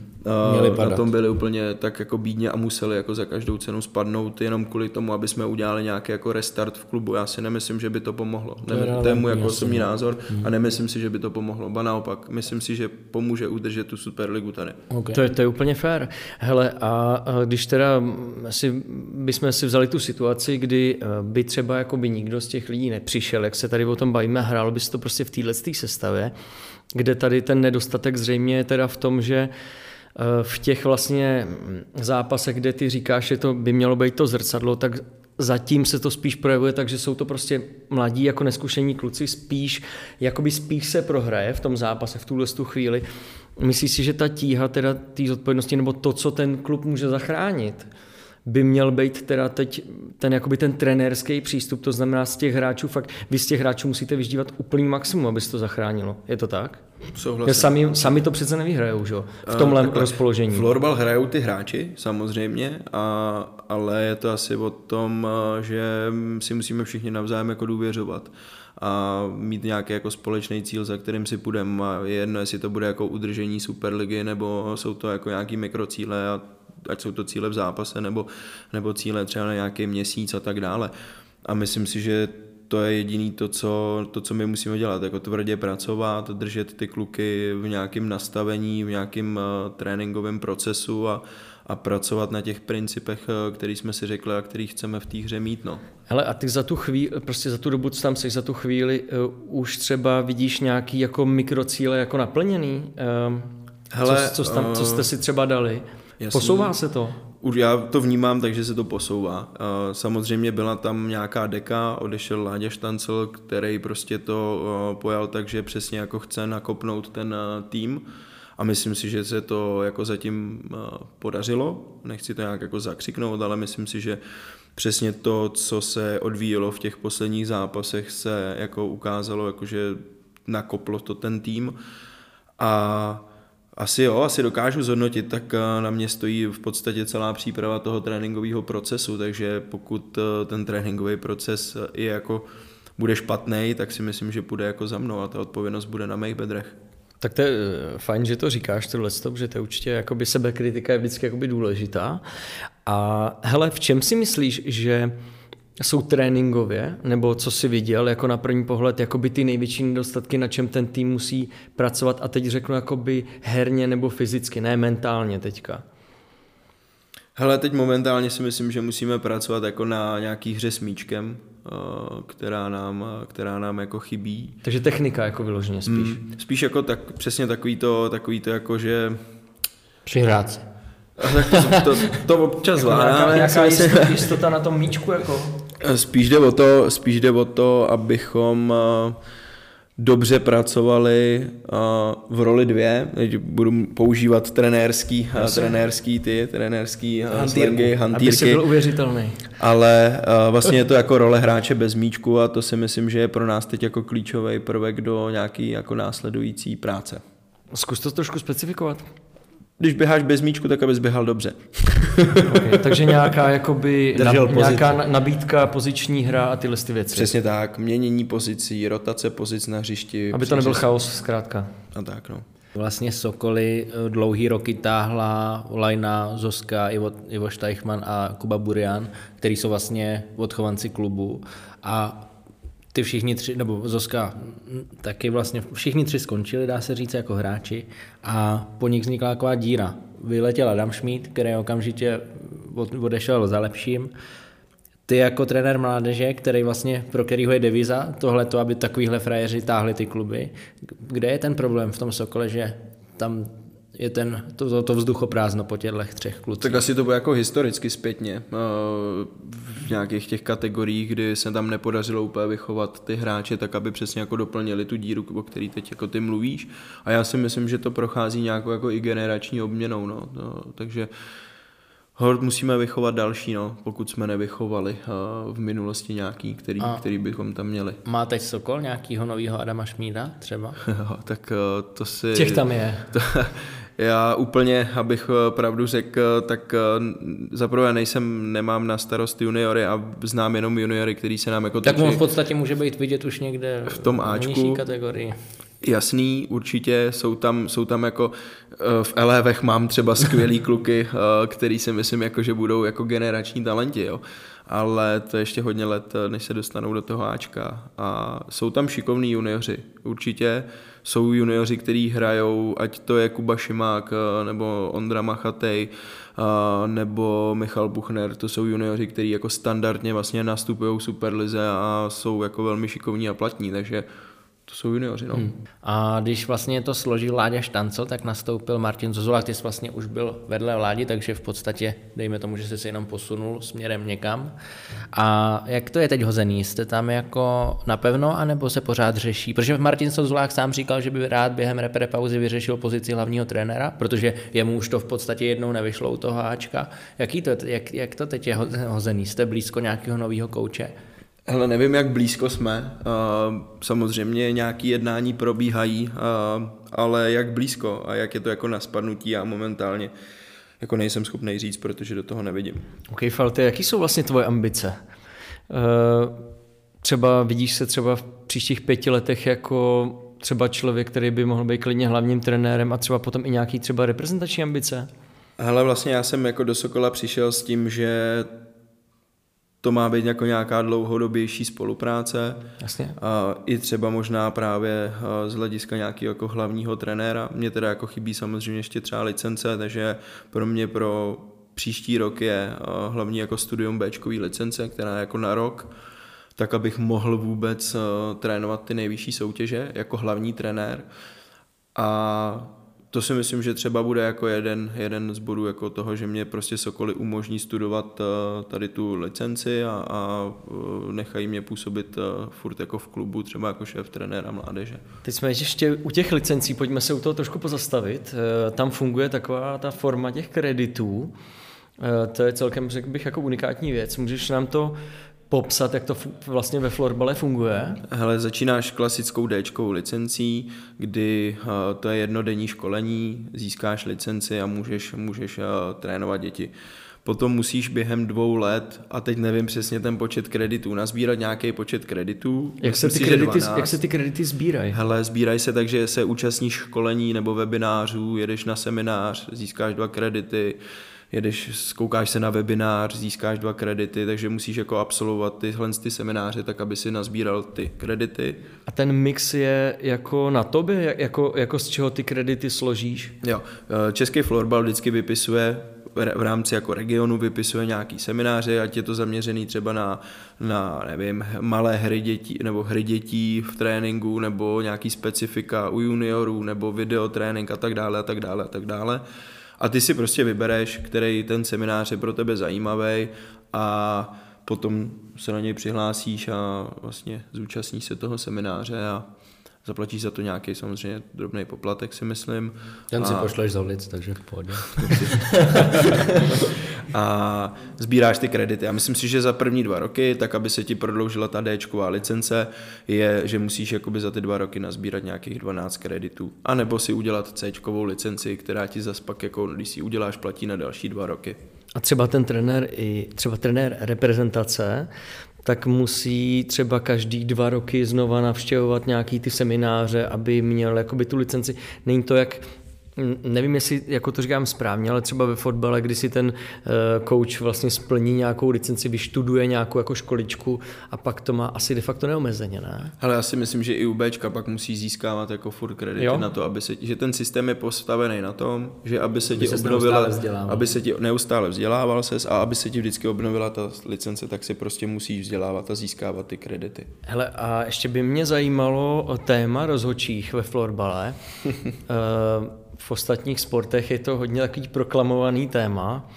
uh, na tom byli úplně tak jako bídně a museli jako za každou cenu spadnout jenom kvůli tomu, aby jsme udělali nějaký jako restart v klubu. Já si nemyslím, že by to pomohlo. To je můj jako osobní názor hmm. a nemyslím si, že by to pomohlo. Ba naopak, myslím si, že pomůže udržet tu Superligu tady. Okay. To, je, to je úplně fér. Hele, a když teda si, bychom si vzali tu situaci, kdy by třeba jako by nikdo z těch lidí nepřišel, jak se tady o tom bavíme, hrál by se to prostě v této sestavě, kde tady ten nedostatek zřejmě je teda v tom, že v těch vlastně zápasech, kde ty říkáš, že to by mělo být to zrcadlo, tak zatím se to spíš projevuje tak, že jsou to prostě mladí jako neskušení kluci, spíš, jakoby spíš se prohraje v tom zápase v tuhle tu chvíli. Myslíš si, že ta tíha teda té zodpovědnosti nebo to, co ten klub může zachránit, by měl být teda teď ten, jakoby ten trenérský přístup, to znamená z těch hráčů, fakt vy z těch hráčů musíte vyždívat úplný maximum, aby se to zachránilo. Je to tak? Souhlasím. Sami, sami to přece nevyhrajou, že? V tomhle uh, rozpoložení. Florbal hrajou ty hráči, samozřejmě, a, ale je to asi o tom, že si musíme všichni navzájem jako důvěřovat a mít nějaký jako společný cíl, za kterým si půjdeme. A je jedno, jestli to bude jako udržení Superligy, nebo jsou to jako nějaký mikrocíle, a ať jsou to cíle v zápase, nebo, nebo cíle třeba na nějaký měsíc a tak dále. A myslím si, že to je jediný to, co, to, co my musíme dělat, jako tvrdě pracovat, držet ty kluky v nějakém nastavení, v nějakém uh, tréninkovém procesu a, a pracovat na těch principech, který jsme si řekli a který chceme v té hře mít. No. Hele, a ty za tu chvíli, prostě za tu dobu, co tam jsi, za tu chvíli uh, už třeba vidíš nějaký jako mikrocíle jako naplněný? Uh, Hele, co, co, tam, uh, co jste si třeba dali? Jasný. Posouvá se to? Já to vnímám, takže se to posouvá. Samozřejmě byla tam nějaká deka, odešel Láďa Štancl, který prostě to pojal tak, že přesně jako chce nakopnout ten tým a myslím si, že se to jako zatím podařilo. Nechci to nějak jako zakřiknout, ale myslím si, že přesně to, co se odvíjelo v těch posledních zápasech, se jako ukázalo, jako že nakoplo to ten tým a asi jo, asi dokážu zhodnotit, tak na mě stojí v podstatě celá příprava toho tréninkového procesu, takže pokud ten tréninkový proces je jako, bude špatný, tak si myslím, že půjde jako za mnou a ta odpovědnost bude na mých bedrech. Tak to je fajn, že to říkáš, tohle stop, že to určitě jakoby sebekritika je vždycky jakoby důležitá. A hele, v čem si myslíš, že jsou tréninkově, nebo co jsi viděl jako na první pohled, jakoby ty největší nedostatky, na čem ten tým musí pracovat, a teď řeknu jakoby herně nebo fyzicky, ne mentálně teďka? Hele, teď momentálně si myslím, že musíme pracovat jako na nějaký hře s míčkem, která nám, která nám jako chybí. Takže technika jako vyloženě spíš. Mm, spíš jako tak, přesně takový to, takový to jako, že... Přihrát se. Tak to, to, to občas zvládá. Jaká jistota na tom míčku? Jako? Spíš jde o to, spíš jde o to, abychom dobře pracovali v roli dvě, když budu používat trenérský, trenérský ty, trenérský slangy, hantýrky. Aby si byl uvěřitelný. Ale vlastně je to jako role hráče bez míčku a to si myslím, že je pro nás teď jako klíčový prvek do nějaký jako následující práce. Zkus to trošku specifikovat. Když běháš bez míčku, tak abys běhal dobře. Okay, takže nějaká, jakoby, nab, nějaká nabídka, poziční hra a tyhle ty věci. Přesně tak, měnění pozicí, rotace pozic na hřišti. Aby to nebyl chaos zkrátka. A tak, no. Vlastně Sokoly dlouhý roky táhla Olajna, Zoska, Ivo, Ivo Štajchman a Kuba Burian, který jsou vlastně odchovanci klubu. A ty všichni tři, nebo Zoska taky vlastně, všichni tři skončili, dá se říct, jako hráči, a po nich vznikla taková díra. Vyletěl Adam Šmíd, který okamžitě odešel za lepším. Ty jako trenér mládeže, který vlastně, pro kterýho je deviza tohleto, aby takovýhle frajeři táhli ty kluby. Kde je ten problém v tom Sokole, že tam je ten, to, to, to vzduchoprázdno po těchto třech klucích? Tak asi to bylo jako historicky zpětně. V nějakých těch kategoriích, kdy se tam nepodařilo úplně vychovat ty hráče, tak aby přesně jako doplnili tu díru, o který teď jako ty mluvíš. A já si myslím, že to prochází nějakou jako i generační obměnou. No. No, takže hort musíme vychovat další, no, pokud jsme nevychovali v minulosti nějaký, který, který bychom tam měli. Má teď Sokol nějakýho novýho Adama Šmída třeba? Tak to si... Těch tam je. To... Já úplně, abych pravdu řekl, tak zaprvé nejsem, nemám na starost juniory a znám jenom juniory, který se nám jako... Tak on v podstatě může být vidět už někde v tom Ačku, nižší kategorii. Jasný, určitě, jsou tam, jsou tam jako v elevech mám třeba skvělý kluky, který si myslím, jako, že budou jako generační talenti, jo. Ale to je ještě hodně let, než se dostanou do toho Ačka. A jsou tam šikovní junioři, určitě. Jsou junioři, kteří hrajou, ať to je Kuba Šimák, nebo Ondra Machatej, nebo Michal Buchner. To jsou junioři, kteří jako standardně vlastně nastupují v Superlize a jsou jako velmi šikovní a platní, takže to jsou junioři, no. Hmm. A když vlastně to složil Láďa Štanco, tak nastoupil Martin Zozulák, ty jsi vlastně už byl vedle Ládi, takže v podstatě dejme tomu, že jsi se jenom posunul směrem někam. A jak to je teď hozený? Jste tam jako napevno, anebo se pořád řeší? Protože Martin Zozulák sám říkal, že by rád během repre pauzy vyřešil pozici hlavního trenéra, protože jemu už to v podstatě jednou nevyšlo u toho háčka. Jaký to, jak, jak to teď je hozený? Jste blízko nějakého nového kouče? Hele, nevím, jak blízko jsme, samozřejmě nějaké jednání probíhají, ale jak blízko a jak je to jako na spadnutí, já momentálně jako nejsem schopný říct, protože do toho nevidím. Ok, Falty, jaký jsou vlastně tvoje ambice? Třeba vidíš se třeba v příštích pěti letech jako třeba člověk, který by mohl být klidně hlavním trenérem a třeba potom i nějaký třeba reprezentační ambice? Hele, vlastně já jsem jako do Sokola přišel s tím, že to má být jako nějaká dlouhodobější spolupráce. Jasně. A i třeba možná právě z hlediska nějakého jako hlavního trenéra. Mně teda jako chybí samozřejmě ještě třeba licence, takže pro mě pro příští rok je hlavní jako studium béčkový licence, která je jako na rok, tak abych mohl vůbec trénovat ty nejvyšší soutěže jako hlavní trenér. A to si myslím, že třeba bude jako jeden, jeden z bodů jako toho, že mě prostě Sokoly umožní studovat tady tu licenci a, a nechají mě působit furt jako v klubu, třeba jako šéf trenéra mládeže. Teď jsme ještě u těch licencí, pojďme se u toho trošku pozastavit. Tam funguje taková ta forma těch kreditů. To je celkem, řekl bych, jako unikátní věc. Můžeš nám to popsat, jak to vlastně ve florbale funguje? Hele, začínáš klasickou D-čkovou licencí, kdy to je jednodenní školení, získáš licenci a můžeš, můžeš trénovat děti. Potom musíš během dvou let, a teď nevím přesně ten počet kreditů, nazbírat nějaký počet kreditů. Jak se, ty kredity, jak se ty kredity sbírají? Hele, sbírají se tak, že se účastníš školení nebo webinářů, jedeš na seminář, získáš dva kredity, jedeš, koukáš se na webinář, získáš dva kredity, takže musíš jako absolvovat tyhle ty semináře, tak aby si nazbíral ty kredity. A ten mix je jako na tobě, jako, jako z čeho ty kredity složíš? Jo, Český florbal vždycky vypisuje v rámci jako regionu vypisuje nějaký semináře, ať je to zaměřený třeba na, na nevím, malé hry dětí, nebo hry dětí v tréninku, nebo nějaký specifika u juniorů, nebo videotrénink a tak dále, a tak dále, a tak dále. A ty si prostě vybereš, který ten seminář je pro tebe zajímavý a potom se na něj přihlásíš a vlastně zúčastníš se toho semináře a zaplatíš za to nějaký samozřejmě drobný poplatek, si myslím. Jen si a... pošleš za ulic, takže v pohodě. A sbíráš ty kredity. Já myslím si, že za první dva roky, tak aby se ti prodloužila ta D-čková licence, je, že musíš jakoby za ty dva roky nazbírat nějakých dvanáct kreditů. A nebo si udělat C-čkovou licenci, která ti zas pak, jako, když si uděláš, platí na další dva roky. A třeba ten trenér i třeba trenér reprezentace, tak musí třeba každý dva roky znova navštěvovat nějaký ty semináře, aby měl jakoby tu licenci. Není to jak, nevím, jestli jako to říkám správně, ale třeba ve fotbale, kdy si ten coach vlastně splní nějakou licenci, vyštuduje nějakou jako školičku a pak to má asi de facto neomezeně, ne? Hele, já si myslím, že i u Bčka pak musí získávat jako furt kredity, jo? Na to, aby se, že ten systém je postavený na tom, že aby se ti obnovila, aby se ti neustále vzdělával ses a aby se ti vždycky obnovila ta licence, tak si prostě musí vzdělávat a získávat ty kredity. Hele, a ještě by mě zajímalo téma rozhodčích ve florbale. V ostatních sportech je to hodně takový proklamovaný téma.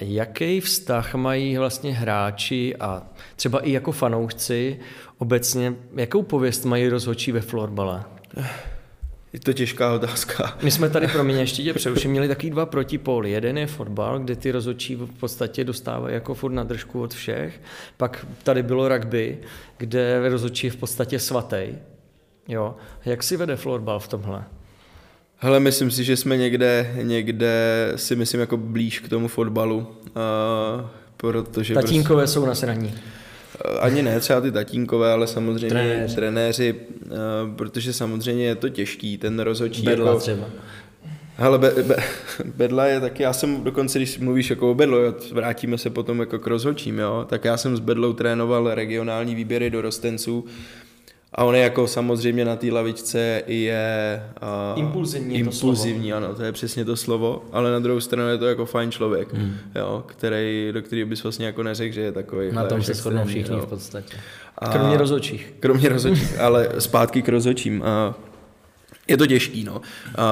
Jaký vztah mají vlastně hráči a třeba i jako fanoušci obecně, jakou pověst mají rozhodčí ve florbale? Je to těžká otázka. My jsme tady, promiň, ještě tě přeruším, měli taky dva protipóly. Jeden je fotbal, kde ty rozhodčí v podstatě dostávají jako furt na držku od všech. Pak tady bylo rugby, kde rozhodčí je v podstatě svatý. Jo. Jak si vede florbal v tomhle? Hele, myslím si, že jsme někde, někde si myslím jako blíž k tomu fotbalu, uh, protože... Tatínkové prostě, jsou nasraní. Uh, ani ne, třeba ty tatínkové, ale samozřejmě trenéři, trenéři uh, protože samozřejmě je to těžký, ten rozhodčí... Bedla jako, třeba. Hele, be, be, bedla je taky, já jsem dokonce, když mluvíš jako o bedlo, vrátíme se potom jako k rozhodčím, jo, tak já jsem s bedlou trénoval regionální výběry dorostenců. A on je jako samozřejmě na té lavičce je uh, impulzivní, impulzivní to slovo. Ano, to je přesně to slovo, ale na druhou stranu je to jako fajn člověk, hmm. jo, který, do kterého bys vlastně jako neřekl, že je takový. Na tom se shodnou všichni, jo. V podstatě. A kromě rozhodčích. Kromě rozhodčích, ale zpátky k rozhodčím. Uh, je to těžký, no, uh,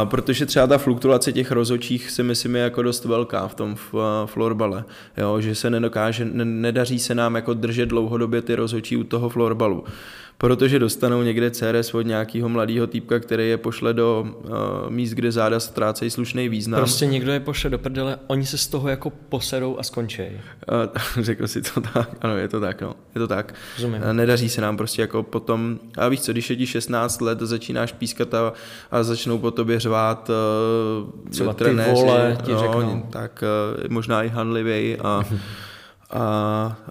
protože třeba ta fluktuace těch rozhodčích si myslím je jako dost velká v tom f, uh, florbale, jo, že se nedokáže, ne, nedaří se nám jako držet dlouhodobě ty rozhodčí u toho florbalu. Protože dostanou někde C R S od nějakého mladého týpka, který je pošle do uh, míst, kde záda ztrácejí slušný význam. Prostě někdo je pošle do prdele, oni se z toho jako poserou a skončí. Uh, řekl si to tak, ano, je to tak, no, je to tak. Rozumím. Uh, nedaří se nám prostě jako potom, a víš co, když je ti šestnáct let, začínáš pískat a, a začnou po tobě řvát uh, třeba trenéři, ty vole, ti řeknou. No, tak uh, možná i hanlivěji a... A,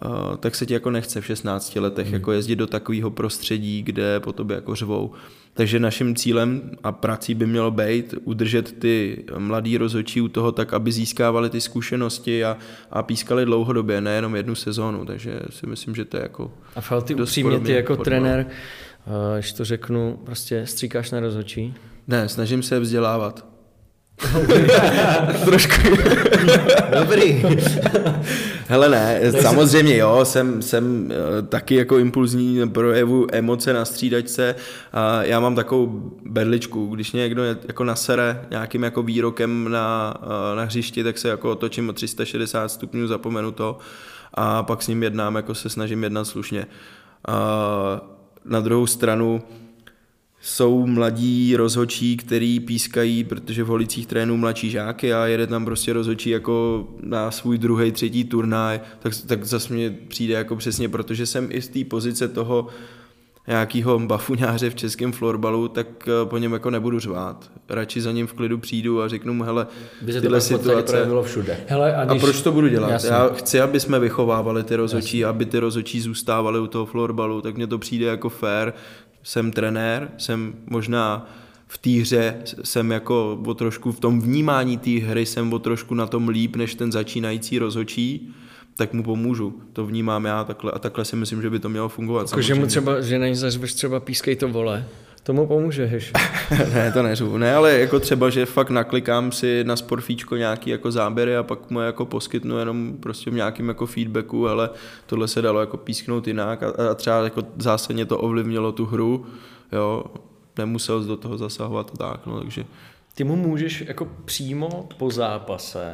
a tak se ti jako nechce v šestnácti letech hmm. jako jezdit do takového prostředí, kde po tobě jako řvou. Takže naším cílem a prací by mělo být udržet ty mladý rozhodčí u toho tak, aby získávali ty zkušenosti a, a pískali dlouhodobě, nejenom jednu sezónu. Takže si myslím, že to je jako... A Falty, upřímně ty jako podmál. Trenér, když to řeknu, prostě stříkáš na rozhodčí? Ne, snažím se vzdělávat. Trošku. Dobrý. Hele ne, samozřejmě jo, jsem, jsem taky jako impulzní, projevu emoce na střídačce a já mám takovou bedličku, když někdo jako nasere nějakým jako výrokem na, na hřišti, tak se jako otočím o tři sta šedesát stupňů, zapomenu to a pak s ním jednám, jako se snažím jednat slušně. A na druhou stranu jsou mladí rozhodčí, který pískají, protože v Holicích trénují mladší žáky a jede tam prostě rozhodčí jako na svůj druhý, třetí turnaj, tak, tak zase mě přijde jako přesně, protože jsem i z té pozice toho nějakého bafuňáře v českém florbalu, tak po něm jako nebudu řvát. Radši za ním v klidu přijdu a řeknu mu, hele, tyhle situace. Hele, a, když... a proč to budu dělat? Jasně. Já chci, aby jsme vychovávali ty rozhodčí, jasně, aby ty rozhodčí zůstávali u toho florbalu, tak mně to přijde jako fair. Jsem trenér, jsem možná v té hře jsem jako o trošku v tom vnímání té hry jsem o trošku na tom líp než ten začínající rozhodčí, tak mu pomůžu. To vnímám já takhle a takhle si myslím, že by to mělo fungovat. Jako, že mu třeba, že na ní zařbeš třeba pískej to vole, tomu pomůže, heš. Ne, to neřu. Ne, ale jako třeba, že fakt naklikám si na sportfíčko nějaký jako záběry a pak mu jako poskytnu jenom prostě v nějakým jako feedbacku, ale tohle se dalo jako písknout jinak a, a třeba jako zásadně to ovlivnilo tu hru, jo, nemusel jsi do toho zasahovat a tak, no, takže. Ty mu můžeš jako přímo po zápase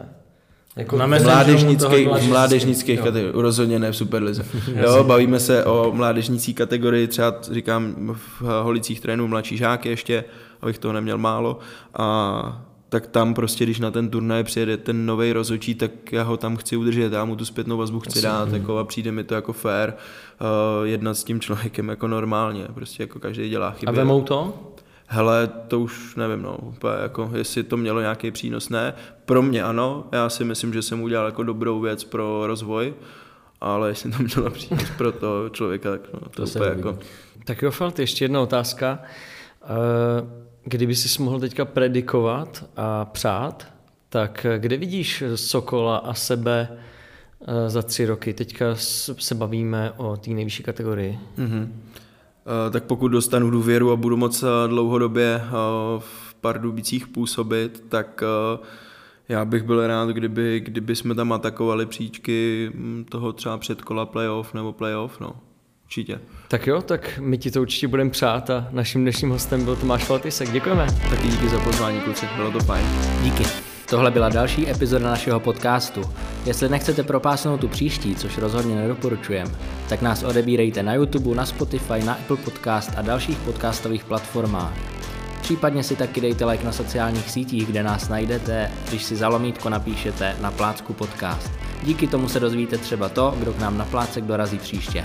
jako na mládežnických, mládežnických kategoriích, rozhodně ne v Superlize. Jo, bavíme se o mládežnicí kategorii, třeba říkám v Holicích trénu mladší žáky ještě, abych toho neměl málo, a tak tam prostě, když na ten turnaj přijede ten novej rozhodčí, tak já ho tam chci udržet, já mu tu zpětnou vazbu chci dát jako, a přijde mi to jako fair uh, jednat s tím člověkem jako normálně, prostě jako každý dělá chyby. A vemou to? Hele, to už nevím, no, úplně jako, jestli to mělo nějaký přínos, ne. Pro mě ano, já si myslím, že jsem udělal jako dobrou věc pro rozvoj, ale jestli to mělo přínos pro toho člověka, tak no, to, to úplně jako. Tak jo, Falt, ještě jedna otázka. Kdyby jsi mohl teďka predikovat a přát, tak kde vidíš Sokola a sebe za tři roky? Teďka se bavíme o té nejvyšší kategorii. Mm-hmm. Tak pokud dostanu důvěru a budu moc dlouhodobě v Pardubicích působit, tak já bych byl rád, kdyby, kdyby jsme tam atakovali příčky toho třeba předkola playoff nebo playoff, no, určitě. Tak jo, tak my ti to určitě budeme přát a naším dnešním hostem byl Tomáš Faltejsek, děkujeme. Taky díky za pozvání, kluci, bylo to fajn. Díky. Tohle byla další epizoda našeho podcastu. Jestli nechcete propásnout tu příští, což rozhodně nedoporučujem, tak nás odebírejte na YouTube, na Spotify, na Apple Podcast a dalších podcastových platformách. Případně si taky dejte like na sociálních sítích, kde nás najdete, když si za lomítko napíšete na plácku podcast. Díky tomu se dozvíte třeba to, kdo k nám na plácek dorazí příště.